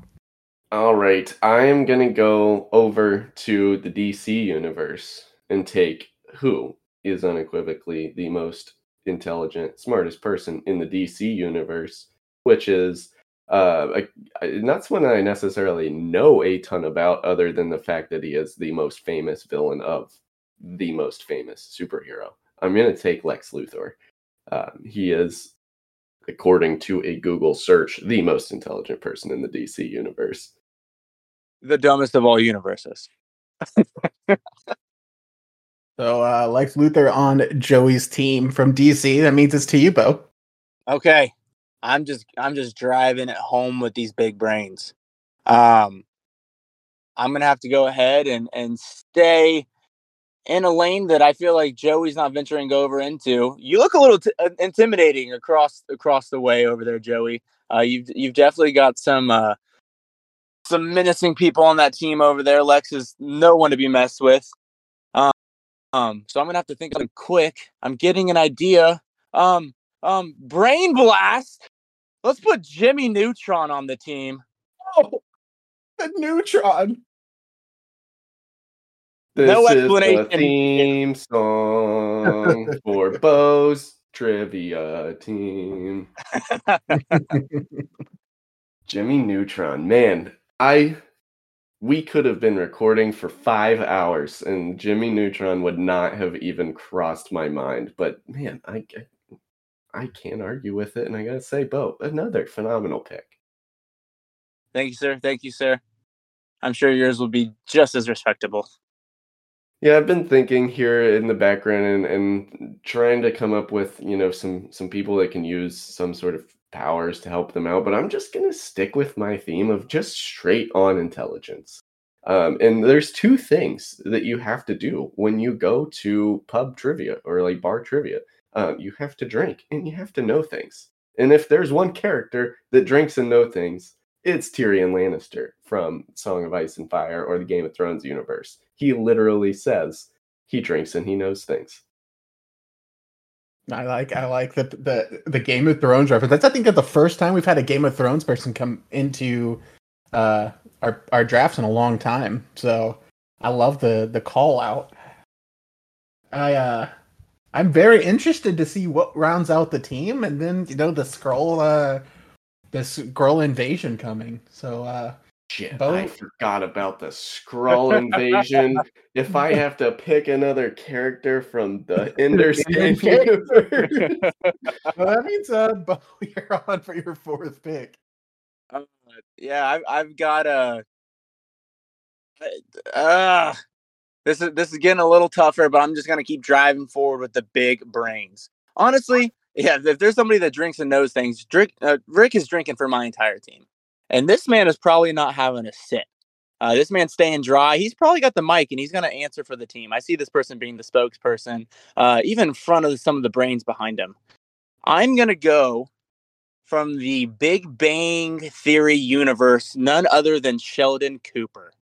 All right, I'm going to go over to the DC universe and take who is unequivocally the most intelligent, smartest person in the DC universe, which is... that's one I necessarily know a ton about, other than the fact that he is the most famous villain of the most famous superhero. I'm going to take Lex Luthor. He is, according to a Google search, the most intelligent person in the DC universe. The dumbest of all universes. So Lex Luthor on Joey's team from DC. That means it's to you, Bo. Okay. I'm just driving it home with these big brains. I'm going to have to go ahead and stay in a lane that I feel like Joey's not venturing over into. You look a little intimidating across the way over there, Joey. You've definitely got some menacing people on that team over there. Lex is no one to be messed with. So I'm going to have to think of something quick. I'm getting an idea. Brain blast. Let's put Jimmy Neutron on the team. Oh, the Neutron. This no explanation. Is the theme song for Bo's trivia team. Jimmy Neutron, man, we could have been recording for 5 hours, and Jimmy Neutron would not have even crossed my mind. But man, I can't argue with it, and I gotta say, Bo, another phenomenal pick. Thank you, sir. Thank you, sir. I'm sure yours will be just as respectable. Yeah, I've been thinking here in the background and trying to come up with, some people that can use some sort of powers to help them out, but I'm just gonna stick with my theme of just straight on intelligence. And there's two things that you have to do when you go to pub trivia or like bar trivia. You have to drink, and you have to know things. And if there's one character that drinks and knows things, it's Tyrion Lannister from Song of Ice and Fire or the Game of Thrones universe. He literally says he drinks and he knows things. I like the Game of Thrones reference. That's, I think, the first time we've had a Game of Thrones person come into our drafts in a long time. So I love the call out. I'm very interested to see what rounds out the team, and then the Skrull, invasion coming. So, shit, I forgot about the Skrull invasion. If I have to pick another character from the Enderscan universe, well, that means Bo, you're on for your fourth pick. I've got a. This is getting a little tougher, but I'm just going to keep driving forward with the big brains. Honestly, yeah, if there's somebody that drinks and knows things, Rick is drinking for my entire team. And this man is probably not having a sip. This man's staying dry. He's probably got the mic, and he's going to answer for the team. I see this person being the spokesperson, even in front of some of the brains behind him. I'm going to go from the Big Bang Theory universe, none other than Sheldon Cooper.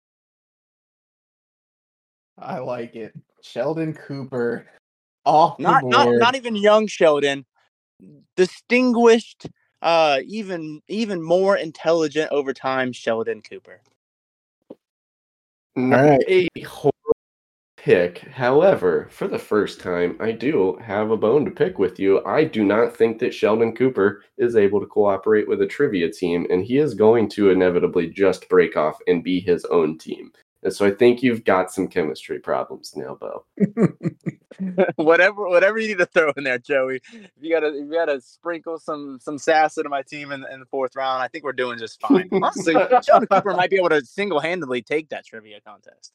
I like it. Sheldon Cooper. Off the board. Not even young Sheldon. Distinguished, even more intelligent over time, Sheldon Cooper. Not a horrible pick. However, for the first time, I do have a bone to pick with you. I do not think that Sheldon Cooper is able to cooperate with a trivia team, and he is going to inevitably just break off and be his own team. And so I think you've got some chemistry problems now, Bo. whatever you need to throw in there, Joey. You gotta sprinkle some sass into my team in the fourth round. I think we're doing just fine. Honestly, Sheldon Cooper might be able to single-handedly take that trivia contest.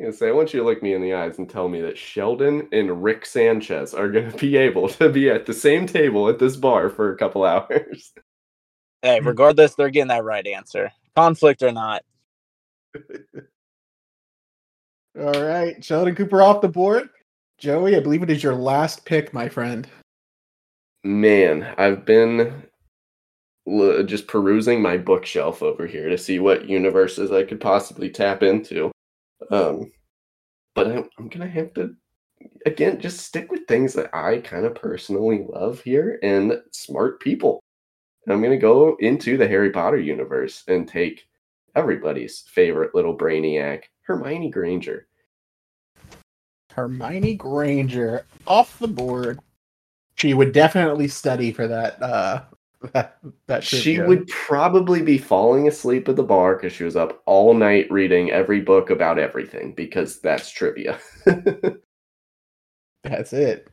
I want you to look me in the eyes and tell me that Sheldon and Rick Sanchez are going to be able to be at the same table at this bar for a couple hours. Hey, regardless, they're getting that right answer. Conflict or not. All right, Sheldon Cooper off the board. Joey, I believe it is your last pick, my friend. Man, I've been just perusing my bookshelf over here to see what universes I could possibly tap into. But I'm going to have to, again, just stick with things that I kind of personally love here and smart people. And I'm going to go into the Harry Potter universe and take everybody's favorite little brainiac, Hermione Granger. Hermione Granger off the board. She would definitely study for that. That she would probably be falling asleep at the bar because she was up all night reading every book about everything, because that's trivia. That's it.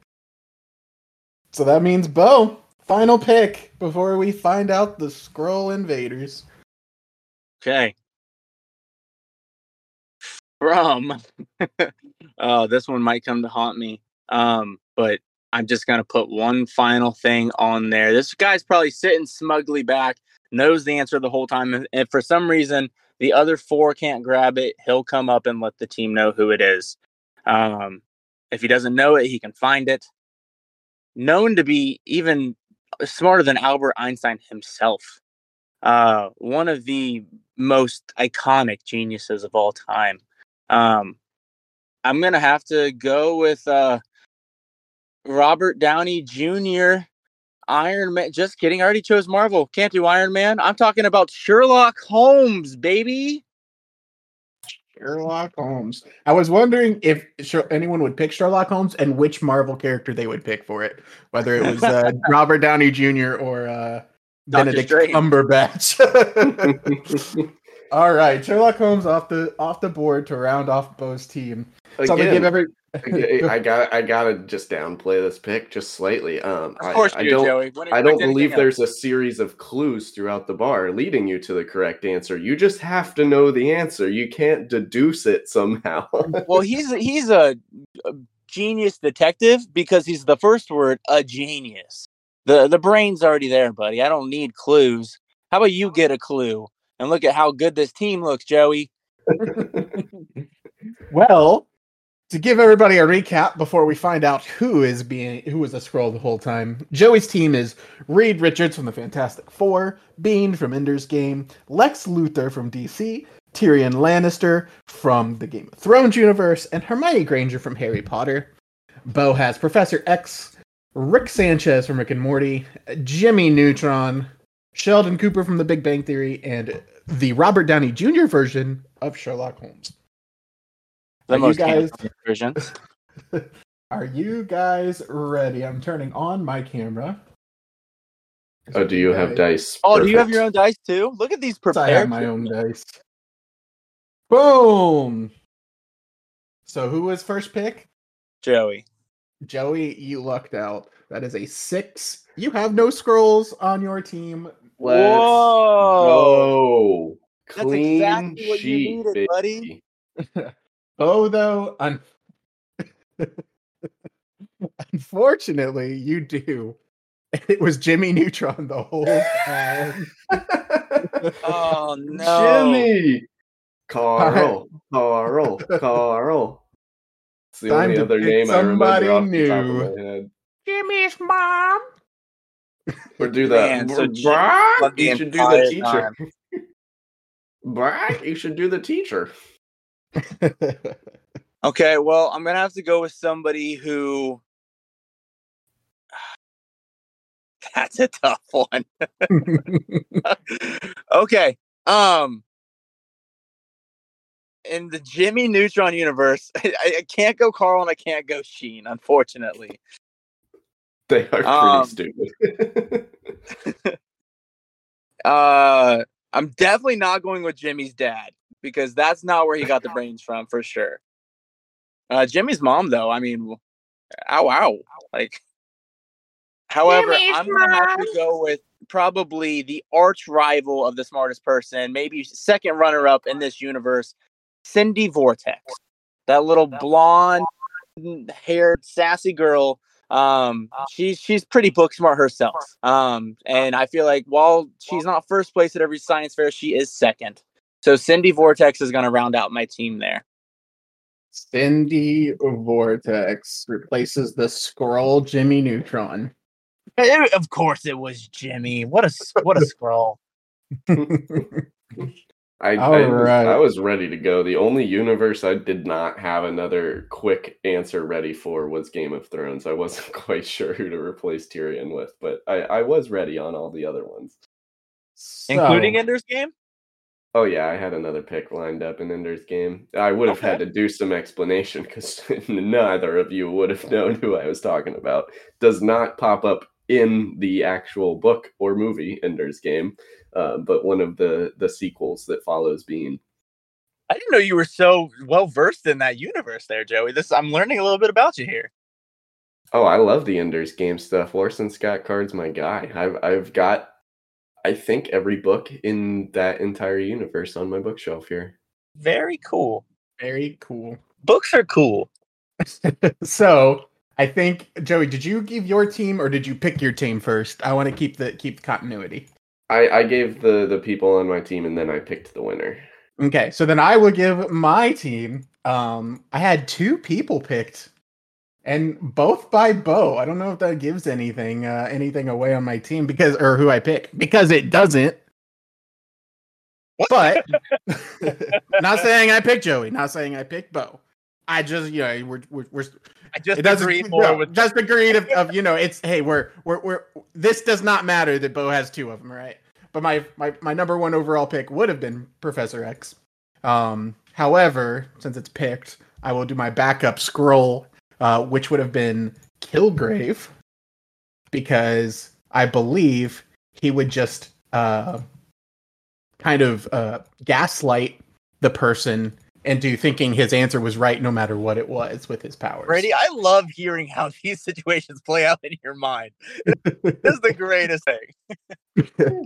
So that means, Bo, final pick before we find out the Skrull invaders. Okay. From this one might come to haunt me, but I'm just going to put one final thing on there. This guy's probably sitting smugly back, knows the answer the whole time. And if for some reason the other four can't grab it, he'll come up and let the team know who it is. If he doesn't know it, he can find it. Known to be even smarter than Albert Einstein himself. One of the most iconic geniuses of all time. I'm going to have to go with... Robert Downey Jr., Iron Man. Just kidding. I already chose Marvel. Can't do Iron Man. I'm talking about Sherlock Holmes, baby. Sherlock Holmes. I was wondering if anyone would pick Sherlock Holmes and which Marvel character they would pick for it, whether it was Robert Downey Jr. or Benedict Cumberbatch. All right, Sherlock Holmes off the board to round off Bo's team. So I gotta just downplay this pick just slightly. Of course you do, Joey. I don't believe there's a series of clues throughout the bar leading you to the correct answer. You just have to know the answer. You can't deduce it somehow. Well, he's a genius detective because he's the first word, a genius. The brain's already there, buddy. I don't need clues. How about you get a clue and look at how good this team looks, Joey? Well, to give everybody a recap before we find out who was a Skrull the whole time, Joey's team is Reed Richards from the Fantastic Four, Bean from Ender's Game, Lex Luthor from DC, Tyrion Lannister from the Game of Thrones universe, and Hermione Granger from Harry Potter. Bo has Professor X, Rick Sanchez from Rick and Morty, Jimmy Neutron, Sheldon Cooper from The Big Bang Theory, and the Robert Downey Jr. version of Sherlock Holmes. Are you guys ready? I'm turning on my camera. Oh, do you have dice? Oh, perfect. Do you have your own dice too? Look at these prepared. I have my own dice. Boom! So who was first pick? Joey. Joey, you lucked out. That is a 6. You have no Skrulls on your team. Let's go. That's clean exactly what sheet, you needed, buddy. Oh, though, unfortunately, you do. It was Jimmy Neutron the whole time. Oh, no. Jimmy! Carl. It's the only other name I remember off the top of my head. Jimmy's mom. Or do that. Brock, you should do the teacher. Brock, you should do the teacher. Okay, well, I'm going to have to go with somebody who... That's a tough one. Okay. In the Jimmy Neutron universe, I can't go Carl and I can't go Sheen, unfortunately. They are pretty stupid. I'm definitely not going with Jimmy's dad, because that's not where he got the brains from, for sure. Jimmy's mom, though, I mean, ow. Like, however, Jimmy's I'm going to have to go with probably the arch rival of the smartest person, maybe second runner-up in this universe, Cindy Vortex. That little blonde-haired, sassy girl. She's pretty book smart herself. And I feel like while she's not first place at every science fair, she is second. So Cindy Vortex is going to round out my team there. Cindy Vortex replaces the Skrull Jimmy Neutron. Of course, it was Jimmy. What a Skrull. I was ready to go. The only universe I did not have another quick answer ready for was Game of Thrones. I wasn't quite sure who to replace Tyrion with, but I was ready on all the other ones. Including Ender's Game? Oh, yeah, I had another pick lined up in Ender's Game. I would have had to do some explanation because neither of you would have known who I was talking about. Does not pop up in the actual book or movie, Ender's Game, but one of the sequels that follows Bean. I didn't know you were so well-versed in that universe there, Joey. I'm learning a little bit about you here. Oh, I love the Ender's Game stuff. Orson Scott Card's my guy. I've got... I think every book in that entire universe on my bookshelf here. Very cool. Very cool. Books are cool. So, I think, Joey, did you give your team or did you pick your team first? I want to keep the continuity. I gave the people on my team and then I picked the winner. Okay, so then I will give my team. I had two people picked. And both by Bo. I don't know if that gives anything away on my team or who I pick, because it doesn't. What? But not saying I pick Joey, not saying I pick Bo. I just, you know, we're I just agreed more with just agreed of, you know, it's hey, we're this does not matter that Bo has two of them, right? But my number one overall pick would have been Professor X. However, since it's picked, I will do my backup scroll. Which would have been Kilgrave, because I believe he would just kind of gaslight the person into thinking his answer was right no matter what it was with his powers. Brady, I love hearing how these situations play out in your mind. This is the greatest thing.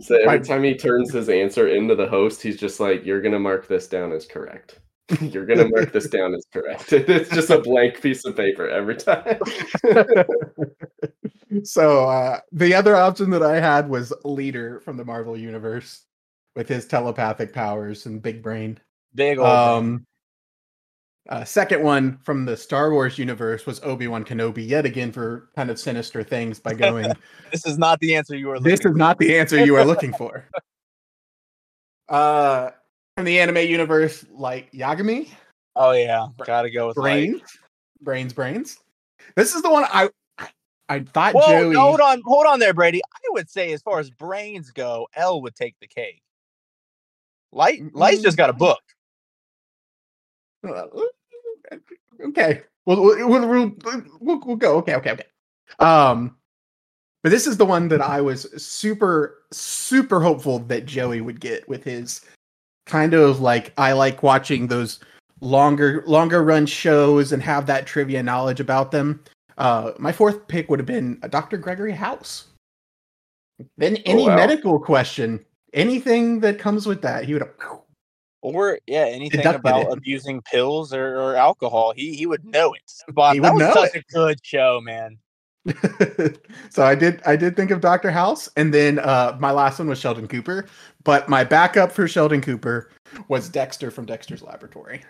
So every time he turns his answer into the host, he's just like, you're going to mark this down as correct. You're going to mark this down as correct. It's just a blank piece of paper every time. So the other option that I had was Leader from the Marvel Universe with his telepathic powers and big brain. Big old second one from the Star Wars universe was Obi-Wan Kenobi, yet again for kind of sinister things by going... This is not the answer you are looking for. This is not the answer you are looking for. From the anime universe, like Yagami. Oh yeah, gotta go with brains. This is the one I thought. Whoa, Joey. Hold on there, Brady. I would say as far as brains go, L would take the cake. Light's just got a book. Okay, we'll go. Okay. But this is the one that I was super, super hopeful that Joey would get with his. Kind of like I like watching those longer run shows and have that trivia knowledge about them. My fourth pick would have been Dr. Gregory House. Then any medical question, anything that comes with that, he would have, or yeah, anything about abusing pills or alcohol, he would know it. Bob, that was such a good show, man. So I did think of Dr. House, and then my last one was Sheldon Cooper, but my backup for Sheldon Cooper was Dexter from Dexter's Laboratory.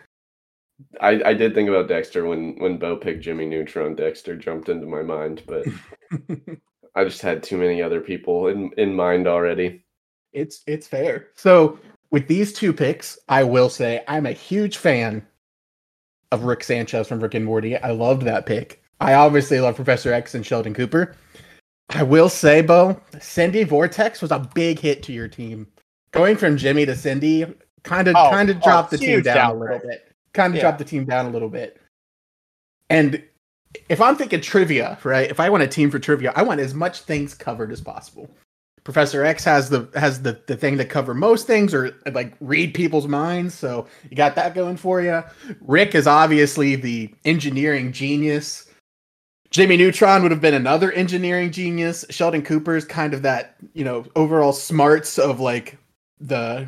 I did think about Dexter when Bo picked Jimmy Neutron. Dexter jumped into my mind, but I just had too many other people in mind already. It's fair. So with these two picks, I will say I'm a huge fan of Rick Sanchez from Rick and Morty. I loved that pick. I obviously love Professor X and Sheldon Cooper. I will say, Bo, Cindy Vortex was a big hit to your team. Going from Jimmy to Cindy kind of dropped the team down a little bit. Dropped the team down a little bit. And if I'm thinking trivia, right? If I want a team for trivia, I want as much things covered as possible. Professor X has the thing to cover most things or like read people's minds. So you got that going for you. Rick is obviously the engineering genius. Jimmy Neutron would have been another engineering genius. Sheldon Cooper's kind of that, overall smarts of like the,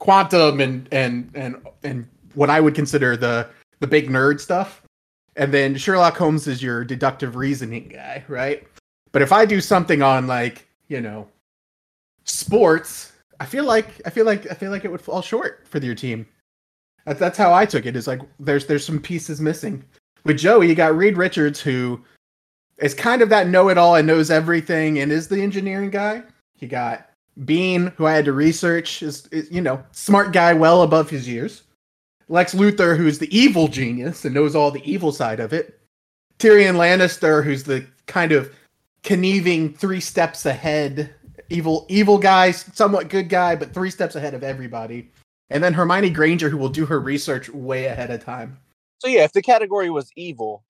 quantum and what I would consider the big nerd stuff. And then Sherlock Holmes is your deductive reasoning guy, right? But if I do something on like, sports, I feel like it would fall short for your team. That's how I took it. Is like there's some pieces missing. With Joey, you got Reed Richards, who is kind of that know-it-all and knows everything and is the engineering guy. You got Bean, who I had to research, is smart guy, well above his years. Lex Luthor, who's the evil genius and knows all the evil side of it. Tyrion Lannister, who's the kind of conniving 3 steps ahead, evil guy, somewhat good guy, but 3 steps ahead of everybody. And then Hermione Granger, who will do her research way ahead of time. So yeah, if the category was evil,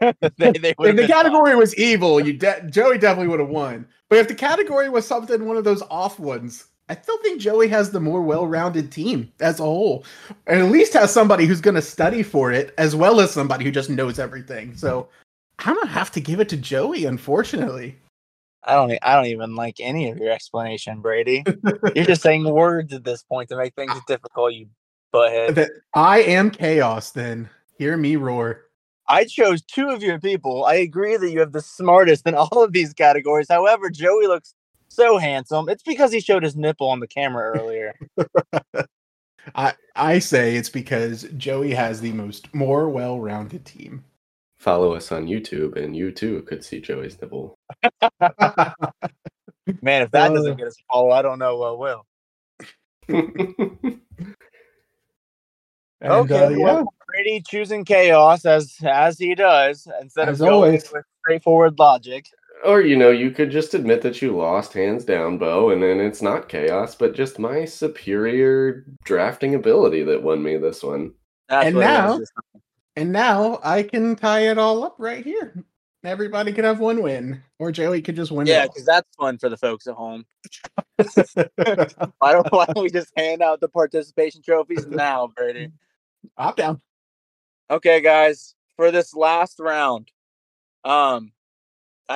they would. If the category was evil, Joey definitely would have won. But if the category was something, one of those off ones, I still think Joey has the more well-rounded team as a whole, and at least has somebody who's going to study for it, as well as somebody who just knows everything. So I'm gonna have to give it to Joey, unfortunately. I don't even like any of your explanation, Brady. You're just saying words at this point to make things difficult, you butthead. I am chaos, then. Hear me roar. I chose 2 of your people. I agree that you have the smartest in all of these categories. However, Joey looks so handsome. It's because he showed his nipple on the camera earlier. I say it's because Joey has the more well-rounded team. Follow us on YouTube, and you too could see Joey's nibble. Man, if that doesn't get us a follow, I don't know what will. Brady choosing chaos as he does instead of always with straightforward logic. Or you could just admit that you lost hands down, Bo, and then it's not chaos, but just my superior drafting ability that won me this one. And now I can tie it all up right here. Everybody can have one win, or Joey could just win. Yeah, because that's fun for the folks at home. Why don't we just hand out the participation trophies now, Brady? I'm down. Okay, guys, for this last round, I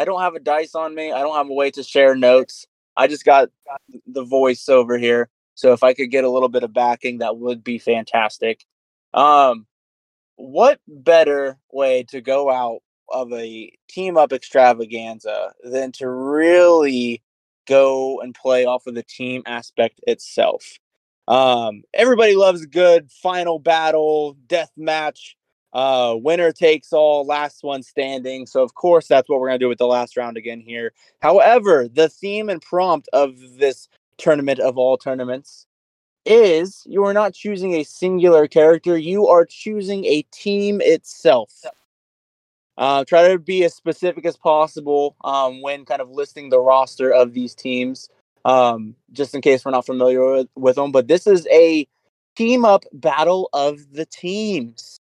don't have a dice on me. I don't have a way to share notes. I just got the voice over here. So if I could get a little bit of backing, that would be fantastic. What better way to go out of a team up extravaganza than to really go and play off of the team aspect itself? Everybody loves a good final battle, death match, winner takes all, last one standing. So of course, that's what we're going to do with the last round again here. However, the theme and prompt of this tournament of all tournaments is you are not choosing a singular character. You are choosing a team itself. Try to be as specific as possible when kind of listing the roster of these teams, just in case we're not familiar with them. But this is a team-up battle of the teams.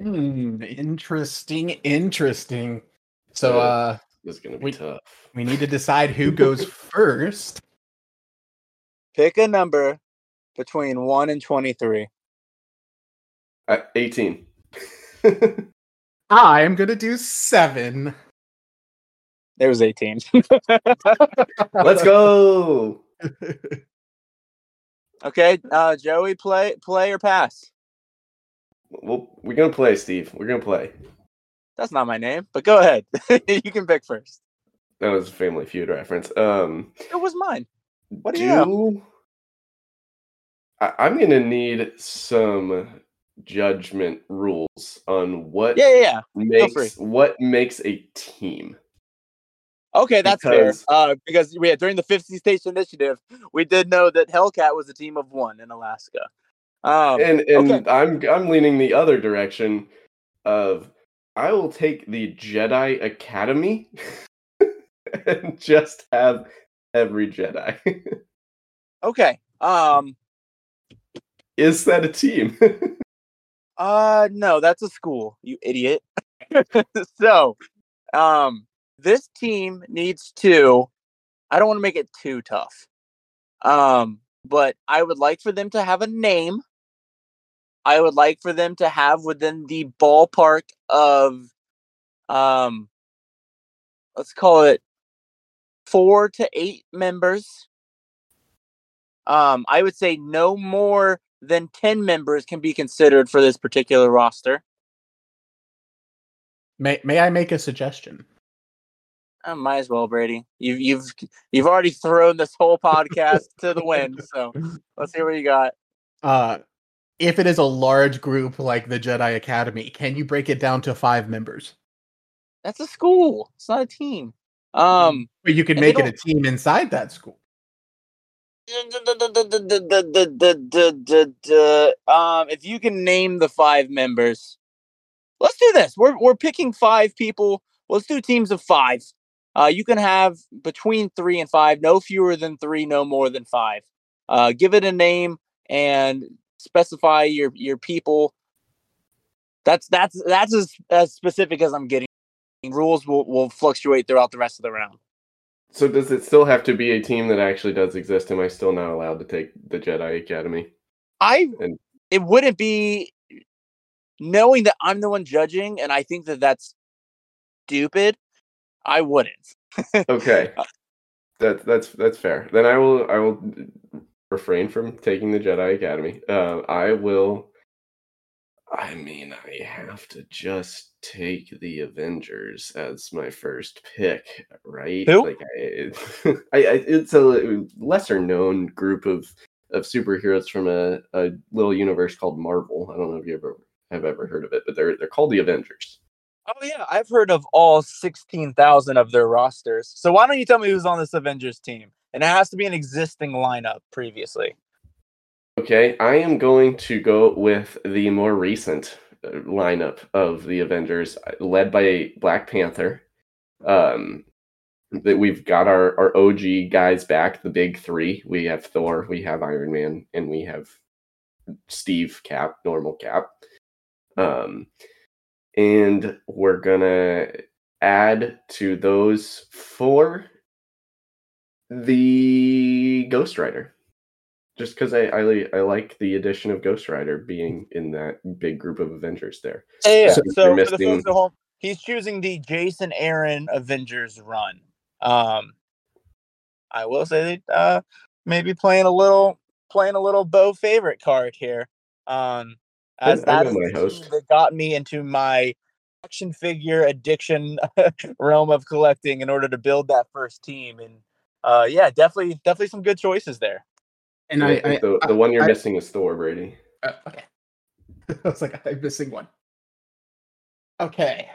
Interesting. So this is going to be tough. We need to decide who goes first. Pick a number between 1 and 23. 18. I am going to do 7. There was 18. Let's go. Okay, Joey, play or pass? Well, we're going to play, Steve. We're going to play. That's not my name, but go ahead. You can pick first. That was a Family Feud reference. It was mine. What do you know? I'm going to need some judgment rules on what makes a team. Okay, that's fair. Because we had, during the 50 States Initiative, we did know that Hellcat was a team of one in Alaska. And I'm leaning the other direction of I will take the Jedi Academy and just have every Jedi. Okay. Is that a team? No, that's a school, you idiot. So, this team needs to, I don't want to make it too tough. But I would like for them to have a name. I would like for them to have within the ballpark of, let's call it 4 to 8 members. I would say no more than 10 members can be considered for this particular roster. May I make a suggestion? Might as well, Brady. You've already thrown this whole podcast to the wind. So let's hear what you got. If it is a large group like the Jedi Academy, can you break it down to 5 members? That's a school. It's not a team. But you could make it a team inside that school. If you can name the 5 members, let's do this. We're picking 5 people. Let's do teams of 5. You can have between 3 and 5, no fewer than 3, no more than 5. Give it a name and specify your people. That's as specific as I'm getting. Rules will fluctuate throughout the rest of the round. So does it still have to be a team that actually does exist? Am I still not allowed to take the Jedi Academy? It wouldn't be, knowing that I'm the one judging, and I think that that's stupid. I wouldn't. Okay, that's fair. Then I will refrain from taking the Jedi Academy. I have to just take the Avengers as my first pick, right? Who? Like it's a lesser-known group of superheroes from a little universe called Marvel. I don't know if you have ever heard of it, but they're called the Avengers. Oh, yeah. I've heard of all 16,000 of their rosters. So why don't you tell me who's on this Avengers team? And it has to be an existing lineup previously. Okay, I am going to go with the more recent lineup of the Avengers, led by Black Panther. That we've got our OG guys back, the big three. We have Thor, we have Iron Man, and we have Steve Cap, normal Cap. And we're gonna add to those 4 the Ghost Rider. Just because I like the addition of Ghost Rider being in that big group of Avengers there. Yeah. So for the folks at home, he's choosing the Jason Aaron Avengers run. I will say that maybe playing a little Bo favorite card here. That got me into my action figure addiction realm of collecting in order to build that first team, and definitely some good choices there. And the one you're missing is Thor, Brady. Okay. I was like, I'm missing one. Okay.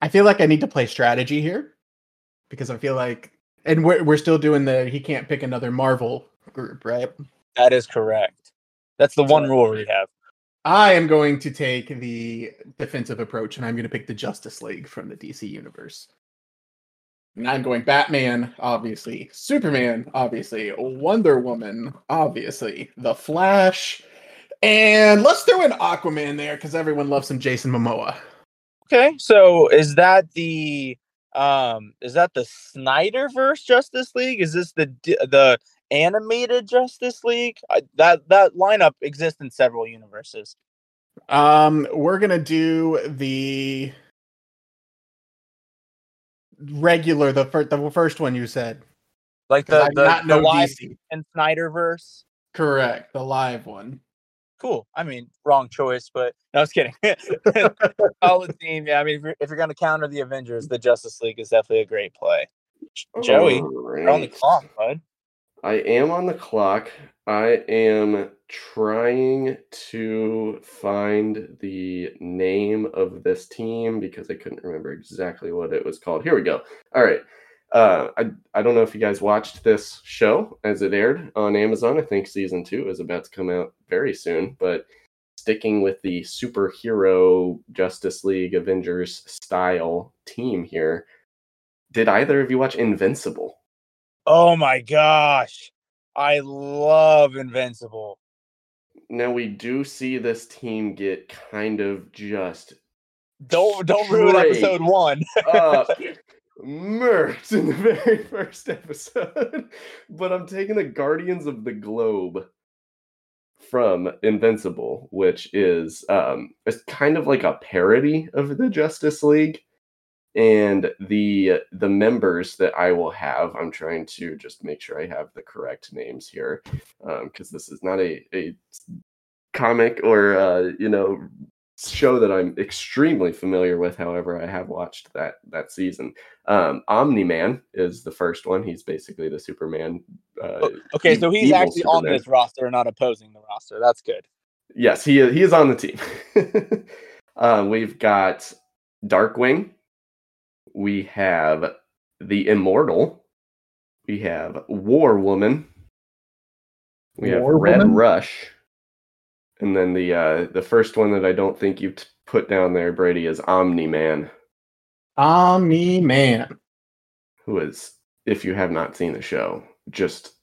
I feel like I need to play strategy here, because I feel like, and we're still doing he can't pick another Marvel group, right? That is correct. That's the one rule we have. I am going to take the defensive approach, and I'm going to pick the Justice League from the DC universe. And I'm going Batman, obviously. Superman, obviously. Wonder Woman, obviously. The Flash. And let's throw in Aquaman there, because everyone loves some Jason Momoa. Okay, so is that the Snyderverse Justice League? Is this the animated Justice League? That lineup exists in several universes. We're gonna do the regular, the first one you said, like the live DC and Snyderverse, correct? The live one. cool. I mean, wrong choice, but no, I was kidding. Solid team. Yeah, I mean, if you're going to counter the Avengers, the Justice League is definitely a great play. Joey, you're on the clock, bud. I am on the clock. I am trying to find the name of this team because I couldn't remember exactly what it was called. Here we go. All right. I don't know if you guys watched this show as it aired on Amazon. I think season 2 is about to come out very soon, but sticking with the superhero Justice League Avengers style team here. Did either of you watch Invincible? Oh my gosh. I love Invincible. Now we do see this team get kind of just don't ruin episode 1. Murked in the very first episode, but I'm taking the Guardians of the Globe from Invincible, which is it's kind of like a parody of the Justice League, and the members that I will have. I'm trying to just make sure I have the correct names here, because this is not a comic or show that I'm extremely familiar with. However, I have watched that season. Omni-Man is the first one. He's basically the Superman. Okay, so he's actually Superman. On this roster and not opposing the roster. That's good. Yes, he is on the team. We've got Darkwing. We have the Immortal. We have War Woman. We have Red Rush. And then the first one that I don't think you put down there, Brady, is Omni-Man. Omni-Man. Who is, if you have not seen the show, just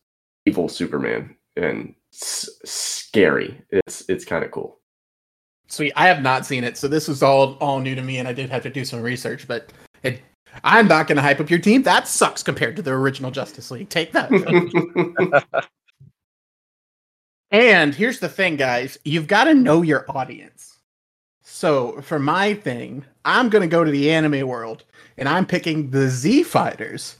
evil Superman and scary. It's kind of cool. Sweet. I have not seen it, so this was all new to me, and I did have to do some research, but I'm not going to hype up your team. That sucks compared to the original Justice League. Take that. And here's the thing, guys. You've got to know your audience. So for my thing, I'm going to go to the anime world, and I'm picking the Z Fighters,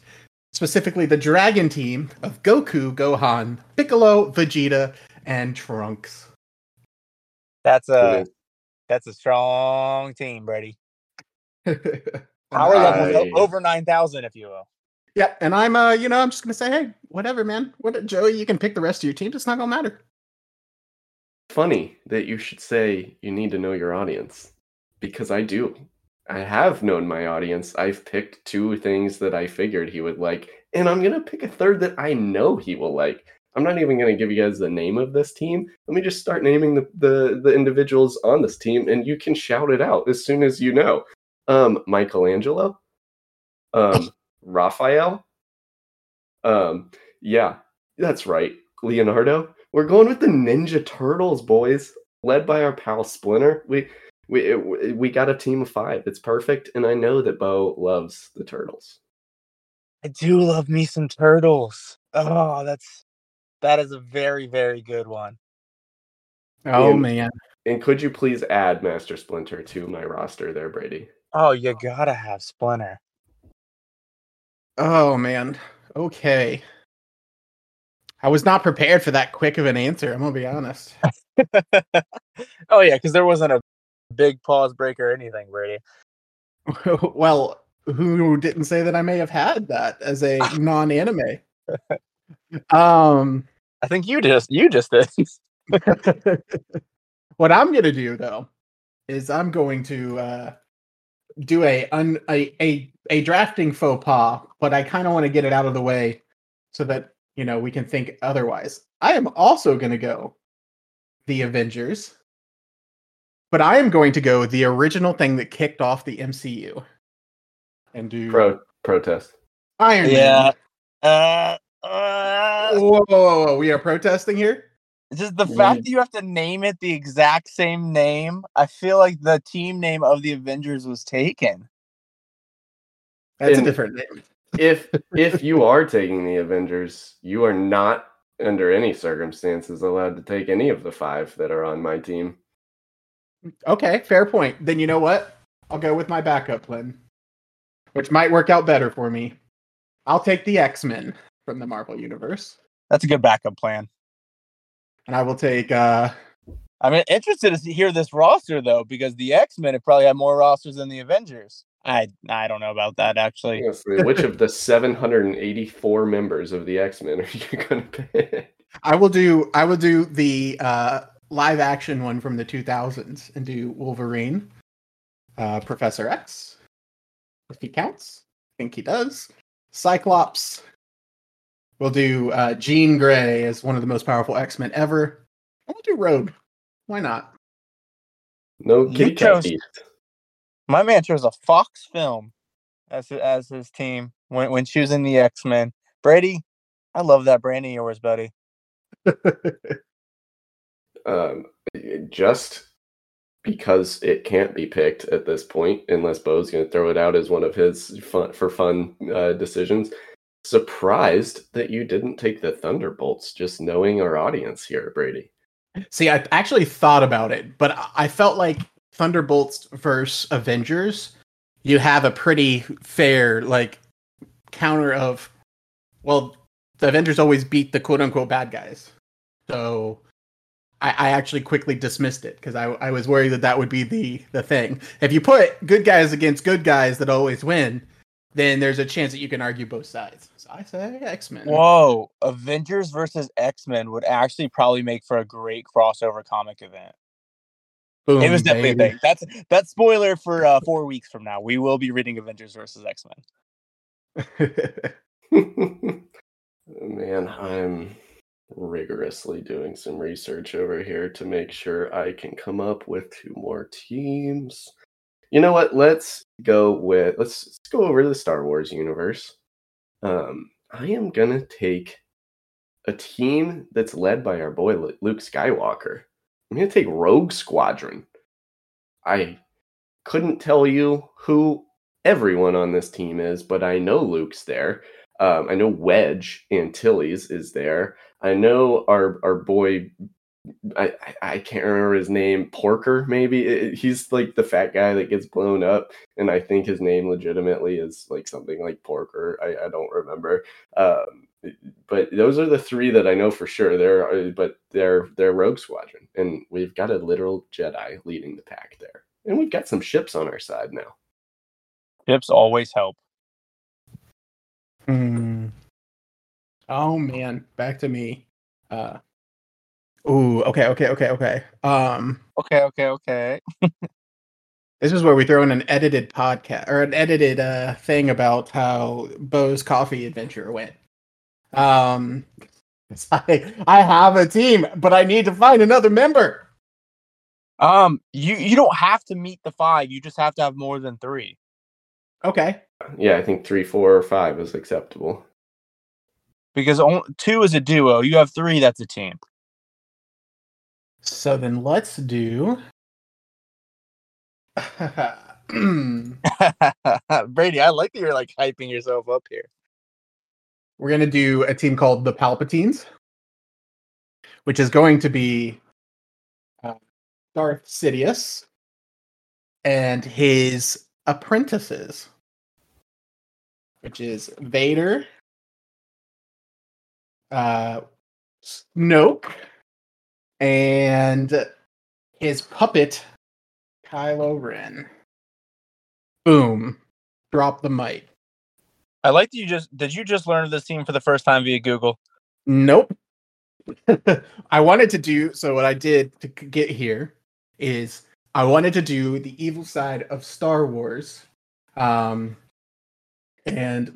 specifically the Dragon Team of Goku, Gohan, Piccolo, Vegeta, and Trunks. That's a strong team, Brady. Power level over 9,000, if you will. Yeah, and I'm just going to say, hey, whatever, man. What, Joey, you can pick the rest of your team. It's not going to matter. Funny that you should say you need to know your audience, because I do. I have known my audience. I've picked two things that I figured he would like, and I'm going to pick a third that I know he will like. I'm not even going to give you guys the name of this team. Let me just start naming the individuals on this team, and you can shout it out as soon as you know. Michelangelo, Raphael, yeah, that's right, Leonardo. We're going with the Ninja Turtles, boys, led by our pal Splinter. We got a team of 5. It's perfect, and I know that Bo loves the Turtles. I do love me some Turtles. Oh, that is a very, very good one. Oh, man. And could you please add Master Splinter to my roster there, Brady? Oh, you gotta have Splinter. Oh, man. Okay. I was not prepared for that quick of an answer. I'm going to be honest. Oh, yeah, because there wasn't a big pause break or anything, Brady. Well, who didn't say that I may have had that as a non-anime? I think you just did. What I'm going to do, though, is I'm going to do a drafting faux pas, but I kind of want to get it out of the way so that, we can think otherwise. I am also going to go the Avengers, but I am going to go the original thing that kicked off the MCU and do protest. Iron Man. Yeah. Whoa. We are protesting here? Just the fact that you have to name it the exact same name. I feel like the team name of the Avengers was taken. That's a different name. If you are taking the Avengers, you are not under any circumstances allowed to take any of the 5 that are on my team. Okay, fair point. Then you know what? I'll go with my backup plan, which might work out better for me. I'll take the X-Men from the Marvel Universe. That's a good backup plan. And I will take I'm interested to hear this roster, though, because the X-Men have probably had more rosters than the Avengers. I don't know about that, actually. Which of the 784 members of the X-Men are you going to pick? I will do the live-action one from the 2000s and do Wolverine, Professor X, if he counts. I think he does. Cyclops. We'll do Jean Grey as one of the most powerful X-Men ever. I want to do Rogue. Why not? No kitty cat teeth. My man chose a Fox film as his team when choosing the X-Men. Brady, I love that brand of yours, buddy. Just because it can't be picked at this point, unless Bo's going to throw it out as one of his fun decisions. Surprised that you didn't take the Thunderbolts, just knowing our audience here, Brady. See, I actually thought about it, but I felt like Thunderbolts versus Avengers, you have a pretty fair counter of, well, the Avengers always beat the quote-unquote bad guys. So I actually quickly dismissed it because I was worried that would be the thing. If you put good guys against good guys that always win, then there's a chance that you can argue both sides. So I say X-Men. Whoa, Avengers versus X-Men would actually probably make for a great crossover comic event. Boom, it was definitely a thing. That's spoiler for 4 weeks from now. We will be reading Avengers versus X-Men. Man, I'm rigorously doing some research over here to make sure I can come up with two more teams. You know what? Let's go over to the Star Wars universe. I am gonna take a team that's led by our boy Luke Skywalker. I'm gonna take Rogue Squadron. I couldn't tell you who everyone on this team is, but I know Luke's there. I know Wedge Antilles is there. I know our boy. I can't remember his name. Porker, maybe? He's the fat guy that gets blown up, and I think his name legitimately is something like Porker. I don't remember. But those are the three that I know for sure. They're Rogue Squadron, and we've got a literal Jedi leading the pack there, and we've got some ships on our side now. Ships always help. Oh man, back to me. Ooh, okay. Okay. This is where we throw in an edited podcast or an edited thing about how Bo's coffee adventure went. I have a team, but I need to find another member. You don't have to meet the five. You just have to have more than three. Okay. Yeah, I think 3, 4, or 5 is acceptable. Because 2 is a duo. You have 3. That's a team. So then let's do... Brady, I like that you're hyping yourself up here. We're going to do a team called the Palpatines, which is going to be Darth Sidious and his apprentices, which is Vader, Snoke, and his puppet, Kylo Ren. Boom. Drop the mic. I like that you did you just learn of this team for the first time via Google? Nope. I wanted to do, so what I did to get here is I wanted to do the evil side of Star Wars. And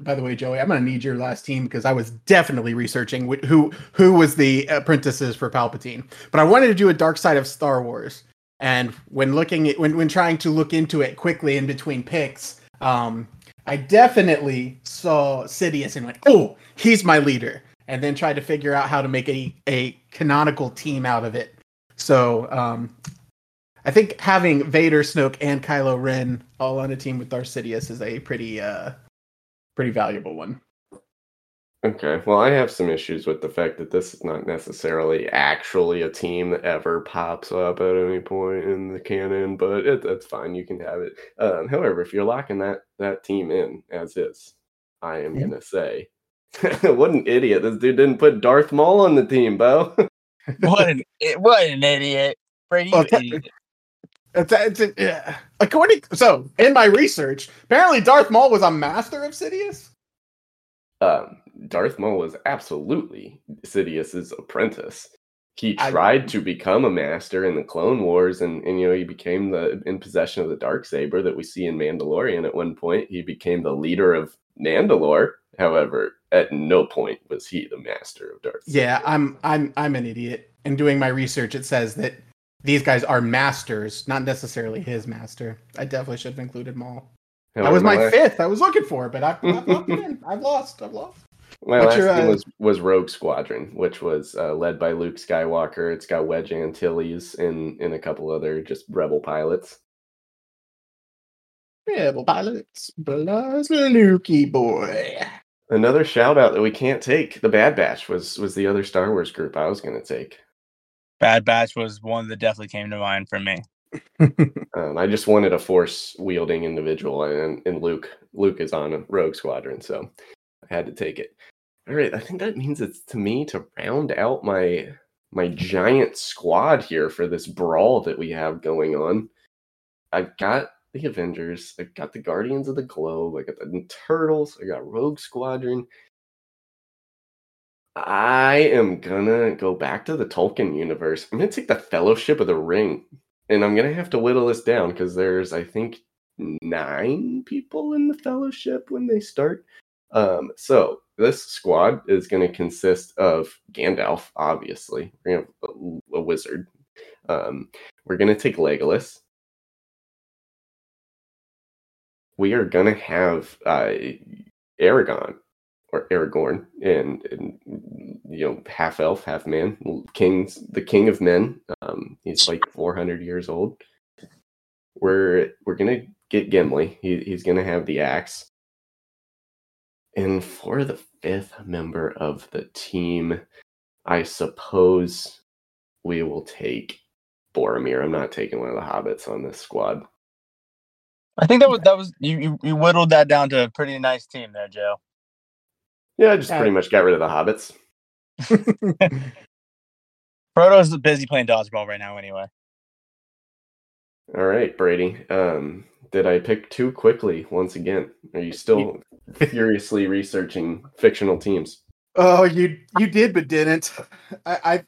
by the way, Joey, I'm going to need your last team because I was definitely researching who was the apprentices for Palpatine. But I wanted to do a dark side of Star Wars. And when looking at, when trying to look into it quickly in between picks, I definitely saw Sidious and went, oh, he's my leader. And then tried to figure out how to make a canonical team out of it. So I think having Vader, Snoke, and Kylo Ren all on a team with Darth Sidious is a pretty valuable one. Okay, well, I have some issues with the fact that this is not necessarily actually a team that ever pops up at any point in the canon, but that's fine. You can have it. However, if you're locking that team in as is, I am going to say, what an idiot. This dude didn't put Darth Maul on the team, Bo. What an idiot. Brady, you idiot. Yeah. So, in my research, apparently Darth Maul was a master of Sidious? Darth Maul was absolutely Sidious's apprentice. He tried to become a master in the Clone Wars, and he became in possession of the Darksaber that we see in Mandalorian at one point. He became the leader of Mandalore. However, at no point was he the master of Darth Sidious. Yeah, I'm an idiot. And doing my research, it says that these guys are masters, not necessarily his master. I definitely should have included Maul. That was my fifth I was looking for, but I've locked it in. I've lost. My last thing was Rogue Squadron, which was led by Luke Skywalker. It's got Wedge Antilles and a couple other just rebel pilots. Rebel pilots, blase Lukey boy. Another shout out that we can't take. The Bad Batch was the other Star Wars group I was going to take. Bad Batch was one that definitely came to mind for me. I just wanted a force wielding individual, and Luke is on a Rogue Squadron, so I had to take it. All right, I think that means it's to me to round out my giant squad here for this brawl that we have going on. I've got the Avengers, I've got the Guardians of the Globe, I got the Turtles, I got Rogue Squadron. I am gonna go back to the Tolkien universe. I'm gonna take the Fellowship of the Ring. And I'm going to have to whittle this down because there's, I think, 9 people in the Fellowship when they start. So this squad is going to consist of Gandalf, obviously. We're going to have a wizard. We're going to take Legolas. We are going to have Aragorn and half elf, half man, the king of men. He's like 400 years old. We're gonna get Gimli. He's gonna have the axe. And for the 5th member of the team, I suppose we will take Boromir. I'm not taking one of the hobbits on this squad. I think that was you whittled that down to a pretty nice team there, Joe. Yeah, I just pretty much got rid of the hobbits. Frodo's busy playing dodgeball right now anyway. All right, Brady. Did I pick too quickly once again? Are you still furiously researching fictional teams? Oh, you did but didn't. I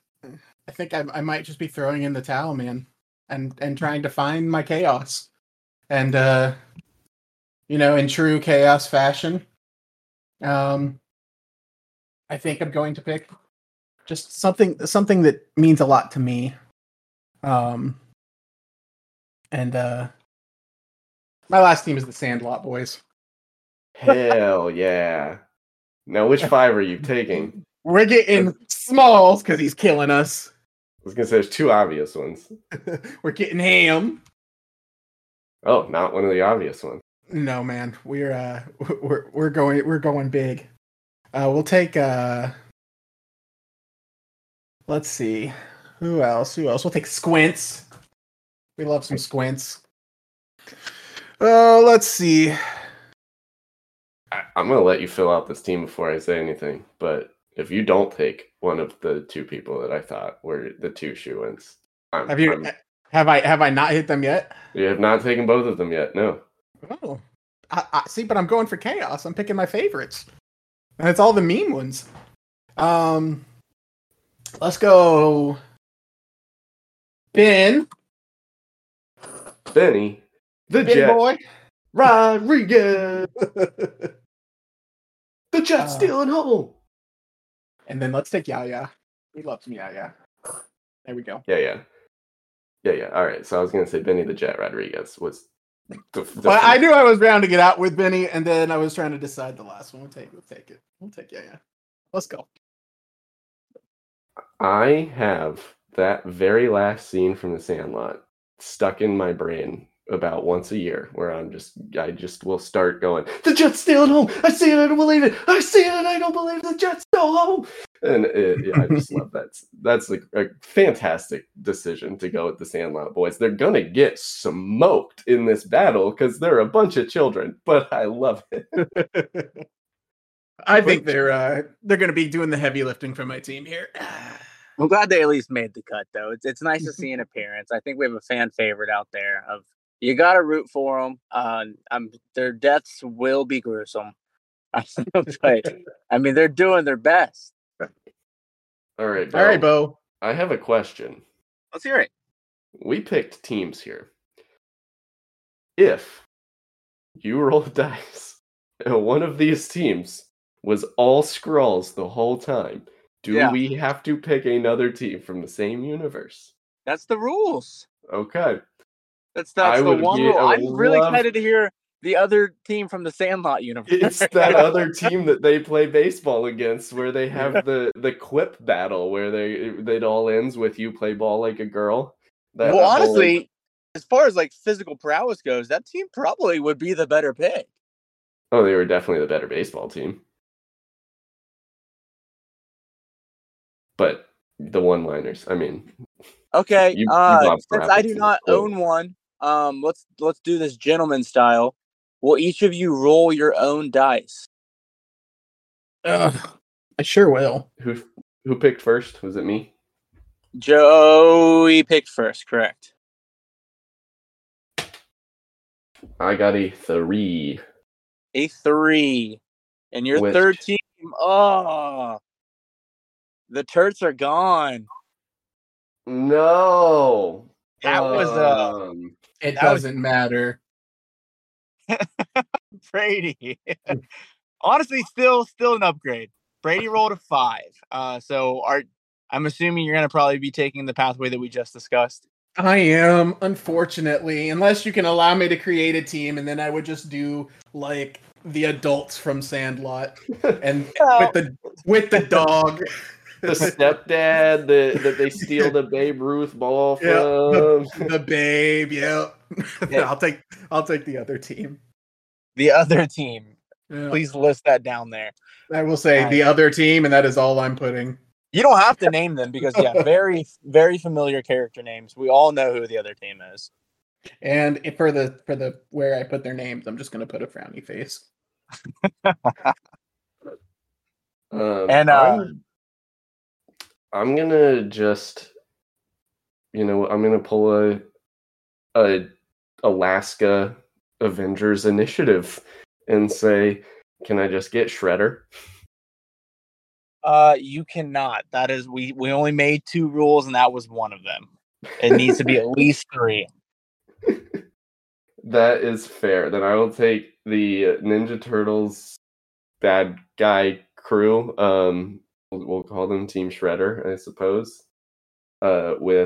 think I might just be throwing in the towel, man, and trying to find my chaos. And, in true chaos fashion, I think I'm going to pick just something that means a lot to me. My last team is the Sandlot Boys. Hell yeah. Now, which 5 are you taking? We're getting Smalls because he's killing us. I was going to say there's 2 obvious ones. We're getting Ham. Oh, not one of the obvious ones. No, man. We're going big. We'll take let's see. Who else? We'll take Squints. We love some Squints. Let's see. I'm gonna let you fill out this team before I say anything, but if you don't take one of the 2 people that I thought were the 2 shoe-ins, have I not hit them yet? You have not taken both of them yet, no. Oh, I see, but I'm going for chaos. I'm picking my favorites. And it's all the mean ones. Let's go. Benny, the Benny Jet boy, Rodriguez, the Jet stealing home. And then let's take Yaya. We love some Yaya. There we go. Yeah. All right. So I was gonna say Benny the Jet Rodriguez was. Well, I knew I was rounding it out with Benny, and then I was trying to decide the last one. We'll take it. We'll take Yaya. Let's go. I have that very last scene from The Sandlot stuck in my brain about once a year, where I just will start going, the Jet's stealing home. I see it. I don't believe it. I see it. I don't believe it. The Jet's still home. And I just love that. That's a fantastic decision to go with the Sandlot Boys. They're going to get smoked in this battle because they're a bunch of children, but I love it. I think they're going to be doing the heavy lifting for my team here. I'm glad they at least made the cut, though. It's nice to see an appearance. I think we have a fan favorite out there. Of you got to root for them. Their deaths will be gruesome. But, I mean, they're doing their best. All right, Bo. All right, Bo. I have a question. Let's hear it. We picked teams here. If you roll dice and one of these teams was all Skrulls the whole time, do we have to pick another team from the same universe? That's the rules. Okay. That's the one rule. I'm really excited to hear the other team from the Sandlot universe. It's that other team that they play baseball against where they have the quip battle where it all ends with you play ball like a girl. Well, honestly, as far as like physical prowess goes, that team probably would be the better pick. Oh, they were definitely the better baseball team. But the one-liners, I mean. Okay, since I do not own one, let's do this gentleman style. Will each of you roll your own dice? I sure will. Who picked first? Was it me? Joey picked first, correct. I got a 3. A 3. And your third team, the Turts are gone. No. That was it doesn't matter. Brady. Honestly, still an upgrade. Brady rolled a 5. I'm assuming you're going to probably be taking the pathway that we just discussed. I am, unfortunately, unless you can allow me to create a team, and then I would just do like the adults from Sandlot and with the dog. The stepdad that they steal the Babe Ruth ball from. The babe, yeah. I'll take the other team. The other team. Yeah. Please list that down there. I will say the other team, and that is all I'm putting. You don't have to name them because, very, very familiar character names. We all know who the other team is. And for the where I put their names, I'm just going to put a frowny face. I'm going to just, I'm going to pull a Alaska Avengers initiative and say, can I just get Shredder? You cannot. That is, we only made 2 rules, and that was one of them. It needs to be at least 3. That is fair. Then I will take the Ninja Turtles bad guy crew. We'll call them Team Shredder, I suppose. I'm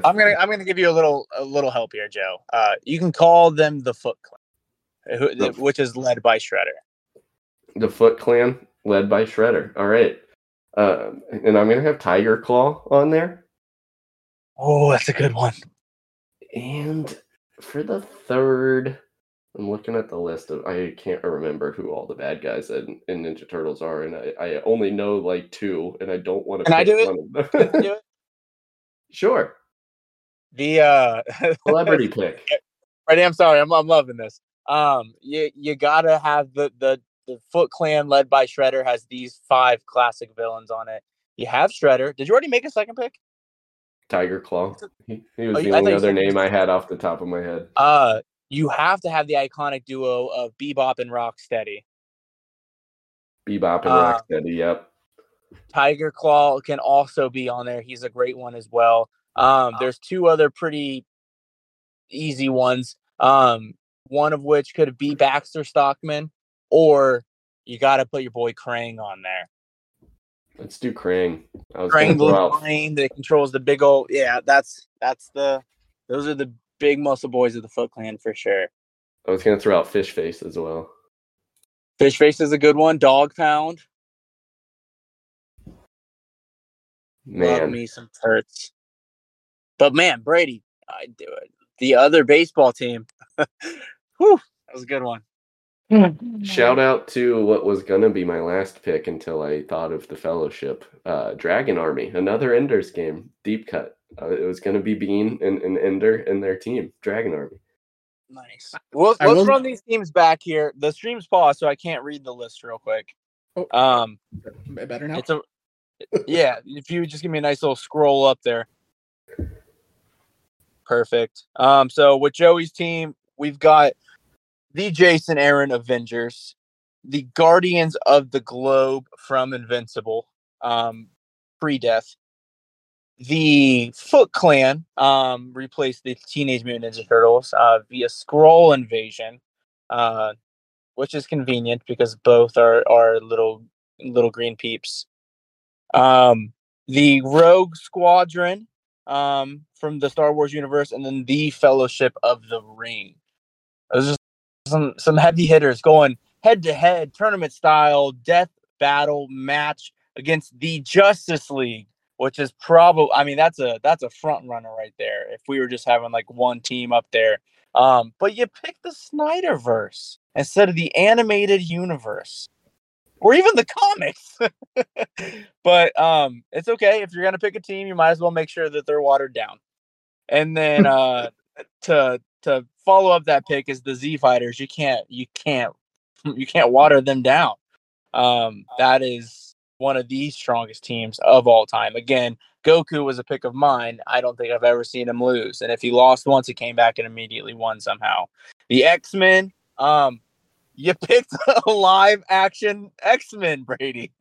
gonna give you a little help here, Joe. You can call them the Foot Clan, which is led by Shredder. The Foot Clan, led by Shredder. All right. And I'm going to have Tiger Claw on there. Oh, that's a good one. And for the third, I'm looking at the list. I can't remember who all the bad guys in Ninja Turtles are, and I only know, 2, and I don't want to pick one of them. Can I do it? Sure. The celebrity pick. Right, I'm sorry. I'm loving this. You got to have the Foot Clan led by Shredder has these 5 classic villains on it. You have Shredder. Did you already make a second pick? Tiger Claw. He was the only other name I had off the top of my head. You have to have the iconic duo of Bebop and Rocksteady. Bebop and Rocksteady, yep. Tiger Claw can also be on there. He's a great one as well. There's 2 other pretty easy ones. One of which could be Baxter Stockman. Or you got to put your boy Krang on there. Let's do Krang. Krang Blue Plane that controls the big old. Yeah, those are the big muscle boys of the Foot Clan for sure. I was going to throw out Fish Face as well. Fish Face is a good one. Dog Pound. Man. Love me some Turts. But man, Brady, I'd do it. The other baseball team. Whew, that was a good one. Shout out to what was gonna be my last pick until I thought of the Fellowship, Dragon Army, another Ender's Game deep cut. It was gonna be Bean and Ender and their team, Dragon Army. Nice. Let's run these teams back here. The stream's paused, so I can't read the list real quick. I better now. Yeah, if you just give me a nice little scroll up there. Perfect. So with Joey's team, we've got the Jason Aaron Avengers, the Guardians of the Globe from Invincible, pre-death. The Foot Clan replaced the Teenage Mutant Ninja Turtles via Skrull invasion, which is convenient because both are little green peeps. The Rogue Squadron from the Star Wars universe, and then the Fellowship of the Ring. It was just some heavy hitters going head-to-head, tournament-style, death battle match against the Justice League, which is probably, I mean, that's a front runner right there if we were just having like one team up there. But you pick the Snyderverse instead of the animated universe or even the comics. But it's okay. If you're going to pick a team, you might as well make sure that they're watered down. And then to follow up that pick is the Z Fighters. You can't water them down. That is one of the strongest teams of all time. Again, Goku was a pick of mine. I don't think I've ever seen him lose. And if he lost once, he came back and immediately won somehow. The X-Men, you picked a live action X-Men, Brady,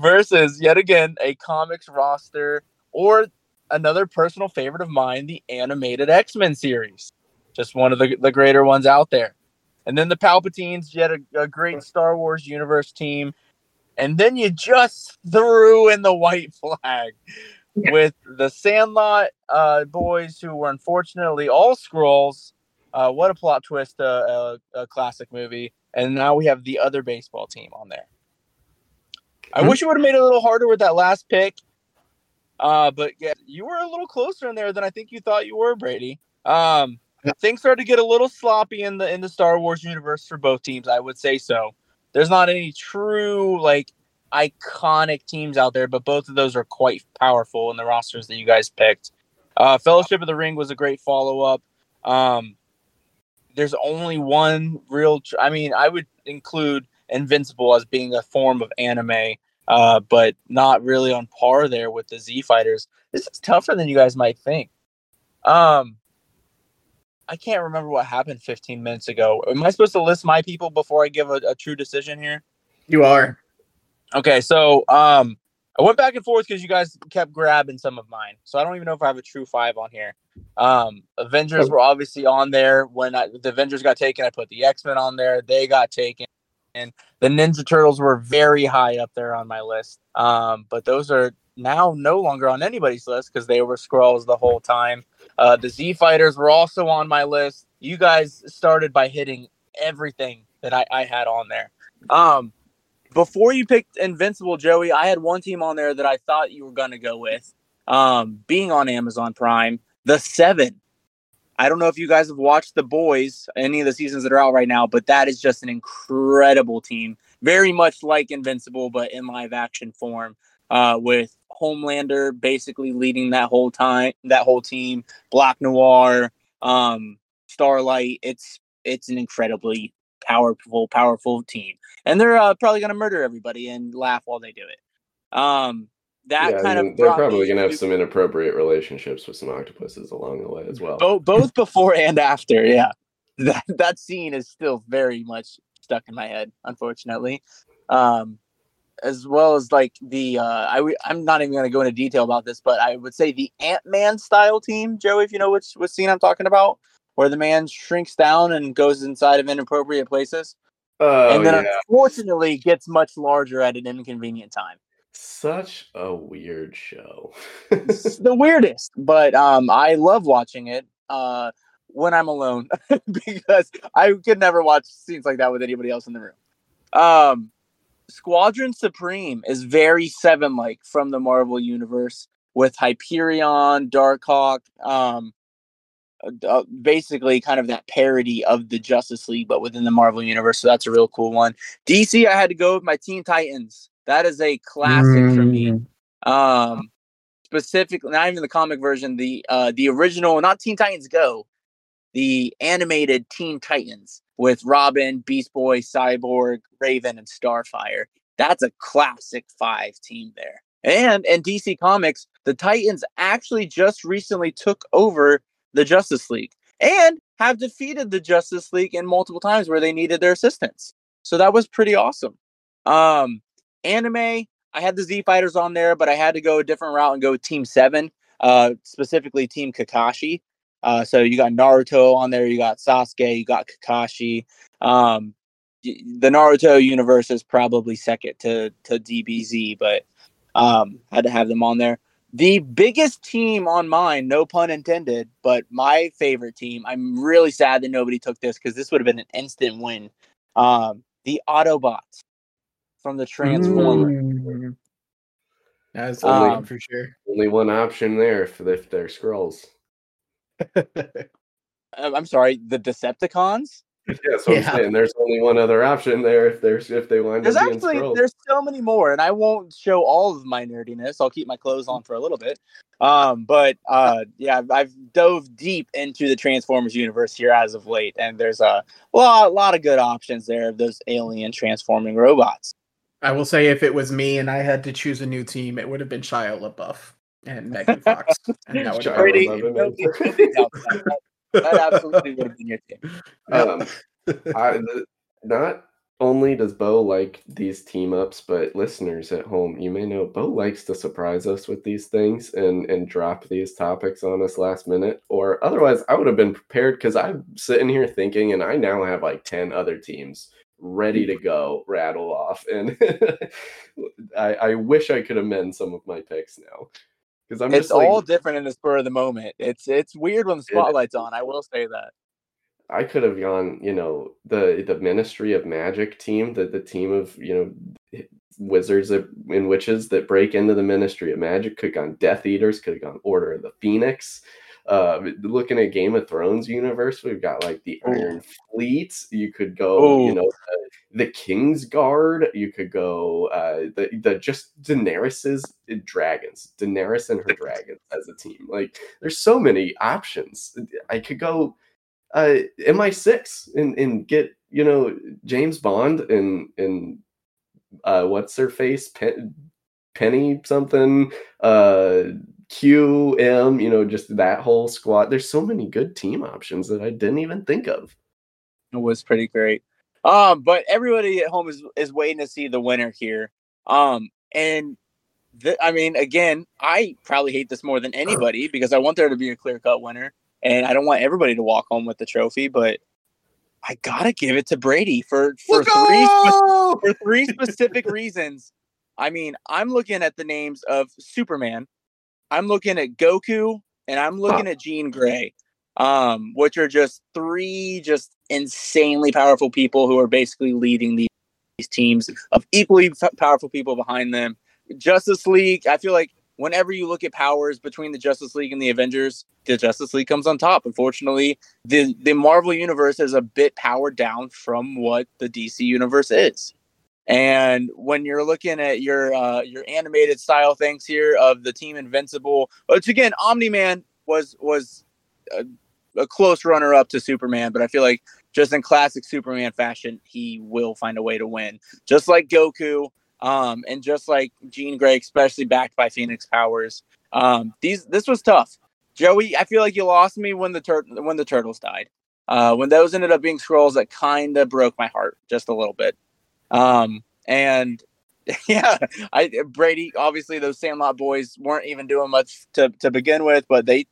versus yet again, a comics roster or another personal favorite of mine, the animated X-Men series. Just one of the greater ones out there. And then the Palpatines, yet a great Star Wars universe team. And then you just threw in the white flag with the Sandlot boys, who were unfortunately all Skrulls. What a plot twist, a classic movie. And now we have the other baseball team on there. I wish you would have made it a little harder with that last pick. But yeah, you were a little closer in there than I think you thought you were, Brady. Things started to get a little sloppy in the Star Wars universe for both teams. I would say so. There's not any true, like, iconic teams out there, but both of those are quite powerful in the rosters that you guys picked. Fellowship of the Ring was a great follow-up. There's only one real... I would include Invincible as being a form of anime, but not really on par there with the Z-Fighters. This is tougher than you guys might think. I can't remember what happened 15 minutes ago. Am I supposed to list my people before I give a true decision here? You are. Okay, so I went back and forth because you guys kept grabbing some of mine. So I don't even know if I have a true five on here. Avengers were obviously on there. When the Avengers got taken, I put the X-Men on there. They got taken. And the Ninja Turtles were very high up there on my list. But those are now no longer on anybody's list because they were Skrulls the whole time. The Z Fighters were also on my list. You guys started by hitting everything that I had on there. Before you picked Invincible, Joey, I had one team on there that I thought you were going to go with, being on Amazon Prime, The Seven. I don't know if you guys have watched The Boys, any of the seasons that are out right now, but that is just an incredible team. Very much like Invincible, but in live action form. With Homelander basically leading that whole team, Black Noir, Starlight. It's an incredibly powerful team, and they're probably gonna murder everybody and laugh while they do it. They're probably gonna have some inappropriate relationships with some octopuses along the way as well. Both before and after. Yeah, that scene is still very much stuck in my head, unfortunately. As well as like the I'm not even going to go into detail about this, but I would say the Ant-Man style team, Joey, if you know which scene I'm talking about, where the man shrinks down and goes inside of inappropriate places. Oh, and then unfortunately gets much larger at an inconvenient time. Such a weird show. It's the weirdest, but I love watching it when I'm alone because I could never watch scenes like that with anybody else in the room. Squadron Supreme is very Seven-like from the Marvel Universe with Hyperion, Darkhawk, basically kind of that parody of the Justice League, but within the Marvel Universe, so that's a real cool one. DC, I had to go with my Teen Titans. That is a classic for me. Specifically, not even the comic version, the original, not Teen Titans Go, the animated Teen Titans. With Robin, Beast Boy, Cyborg, Raven, and Starfire. That's a classic five team there. And DC Comics, the Titans actually just recently took over the Justice League and have defeated the Justice League in multiple times where they needed their assistance. So that was pretty awesome. Anime, I had the Z Fighters on there, but I had to go a different route and go Team 7, specifically Team Kakashi. So you got Naruto on there, you got Sasuke, you got Kakashi. The Naruto universe is probably second to DBZ, but had to have them on there. The biggest team on mine, no pun intended, but my favorite team. I'm really sad that nobody took this because this would have been an instant win. The Autobots from the Transformers. That's only for sure. Only one option there for if they're Skrulls. I'm sorry, the Decepticons? Yeah, so I'm saying there's only one other option there if they want to be in Skrulls. There's so many more, and I won't show all of my nerdiness. I'll keep my clothes on for a little bit. I've dove deep into the Transformers universe here as of late, and there's a lot of good options there of those alien transforming robots. I will say if it was me and I had to choose a new team, it would have been Shia LaBeouf and Megan Fox. And that would have been that absolutely would have been your team. Not only does Bo like these team ups, but listeners at home, you may know Bo likes to surprise us with these things and drop these topics on us last minute, or otherwise I would have been prepared because I'm sitting here thinking and I now have like 10 other teams ready to go rattle off. And I wish I could amend some of my picks now. It's all different in the spur of the moment. It's weird when the spotlight's on. I will say that. I could have gone, the Ministry of Magic team, the team of, wizards and witches that break into the Ministry of Magic. Could have gone Death Eaters. Could have gone Order of the Phoenix. Looking at Game of Thrones universe, we've got like the Iron Fleet. You could go, the King's Guard. You could go just Daenerys's dragons, Daenerys and her dragons as a team. Like there's so many options. I could go MI6 and get James Bond and what's her face Penny something. QM, just that whole squad. There's so many good team options that I didn't even think of. It was pretty great. But everybody at home is waiting to see the winner here. I probably hate this more than anybody because I want there to be a clear-cut winner, and I don't want everybody to walk home with the trophy, but I gotta give it to Brady for three specific reasons. I mean, I'm looking at the names of Superman, I'm looking at Goku, and I'm looking at Jean Grey, which are just three just insanely powerful people who are basically leading these teams of equally powerful people behind them. Justice League, I feel like whenever you look at powers between the Justice League and the Avengers, the Justice League comes on top. Unfortunately, the Marvel Universe is a bit powered down from what the DC Universe is. And when you're looking at your animated style things here of the Team Invincible, which again, Omni-Man was a close runner-up to Superman, but I feel like just in classic Superman fashion, he will find a way to win. Just like Goku, and just like Jean Grey, especially backed by Phoenix powers. This was tough. Joey, I feel like you lost me when the Turtles died. When those ended up being Skrulls, that kind of broke my heart just a little bit. Brady, obviously those Sandlot boys weren't even doing much to begin with, but they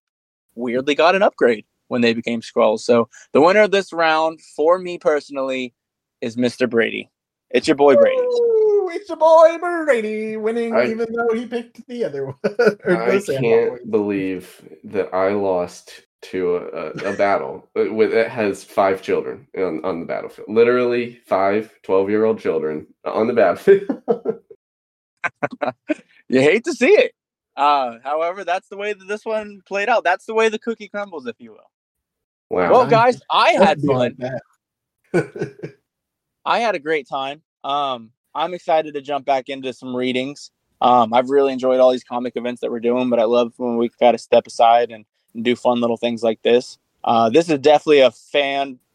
weirdly got an upgrade when they became Skrulls. So the winner of this round for me personally is Mr. Brady. It's your boy Brady. Ooh, it's your boy Brady winning, even though he picked the other one. I can't believe that I lost to a battle with it has 5 children on the battlefield. Literally 5 12-year-old children on the battlefield. You hate to see it. However, that's the way that this one played out. That's the way the cookie crumbles, if you will. Wow. Well, guys, I had fun. I had a great time. I'm excited to jump back into some readings. I've really enjoyed all these comic events that we're doing, but I love when we got to step aside and do fun little things like this. This is definitely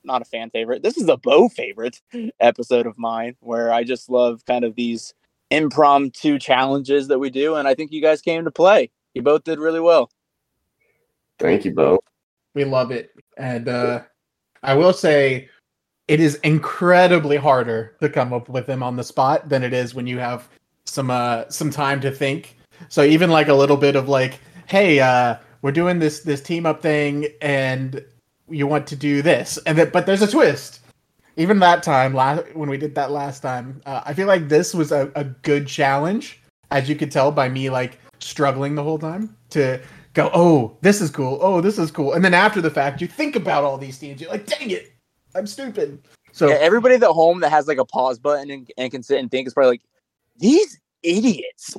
not a fan favorite. This is a Bo favorite episode of mine where I just love kind of these impromptu challenges that we do, and I think you guys came to play. You both did really well. Thank you both. We love it. And I will say it is incredibly harder to come up with them on the spot than it is when you have some time to think. So even like a little bit of like, hey, we're doing this team up thing and you want to do this, and that, but there's a twist. Even that time, when we did that last time, I feel like this was a good challenge, as you could tell by me like struggling the whole time to go, oh, this is cool. Oh, this is cool. And then after the fact, you think about all these teams. You're like, dang it, I'm stupid. So yeah, everybody at home that has like a pause button and can sit and think is probably like, these idiots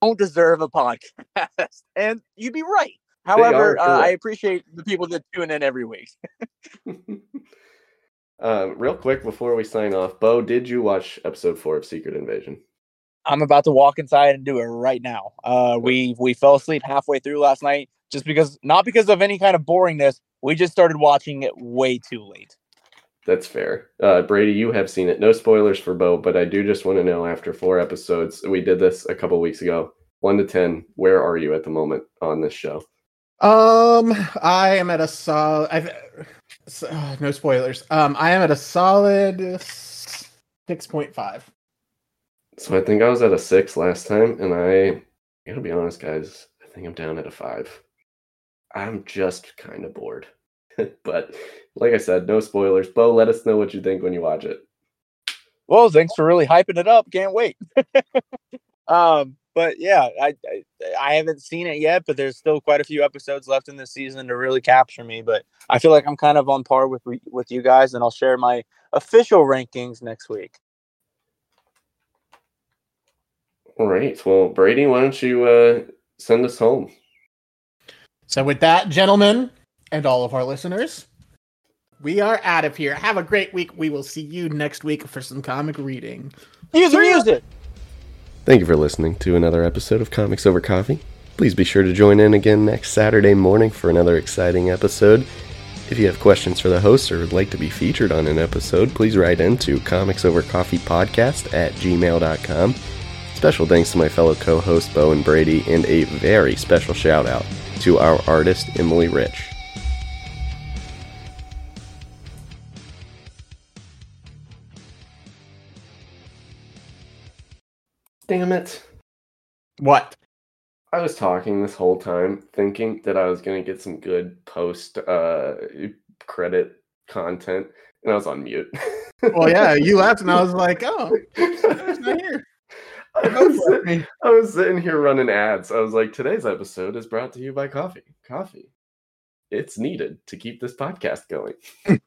don't deserve a podcast. And you'd be right. However, I appreciate the people that tune in every week. Real quick before we sign off, Bo, did you watch episode 4 of Secret Invasion? I'm about to walk inside and do it right now. We fell asleep halfway through last night, not because of any kind of boringness. We just started watching it way too late. That's fair. Brady, you have seen it. No spoilers for Bo, but I do just want to know, after 4 episodes, we did this a couple weeks ago, 1 to 10, where are you at the moment on this show? I am at a solid... no spoilers. I am at a solid 6.5. So I think I was at a 6 last time, and I gotta be honest, guys, I think I'm down at a 5. I'm just kind of bored. But like I said, no spoilers. Bo, let us know what you think when you watch it. Well, thanks for really hyping it up. Can't wait. But yeah, I haven't seen it yet, but there's still quite a few episodes left in this season to really capture me. But I feel like I'm kind of on par with you guys, and I'll share my official rankings next week. All right. Well, Brady, why don't you send us home? So with that, gentlemen, and all of our listeners, we are out of here. Have a great week. We will see you next week for some comic reading. Use it. Thank you for listening to another episode of Comics Over Coffee. Please be sure to join in again next Saturday morning for another exciting episode. If you have questions for the hosts or would like to be featured on an episode, please write in to comicsovercoffeepodcast@gmail.com. Special thanks to my fellow co-hosts Bo and Brady, and a very special shout out to our artist Emily Rich. Damn it. What? I was talking this whole time thinking that I was going to get some good post credit content, and I was on mute. Well, yeah, you left and I was like, oh, it's not here. I was sitting here running ads. I was like, today's episode is brought to you by coffee. Coffee. It's needed to keep this podcast going.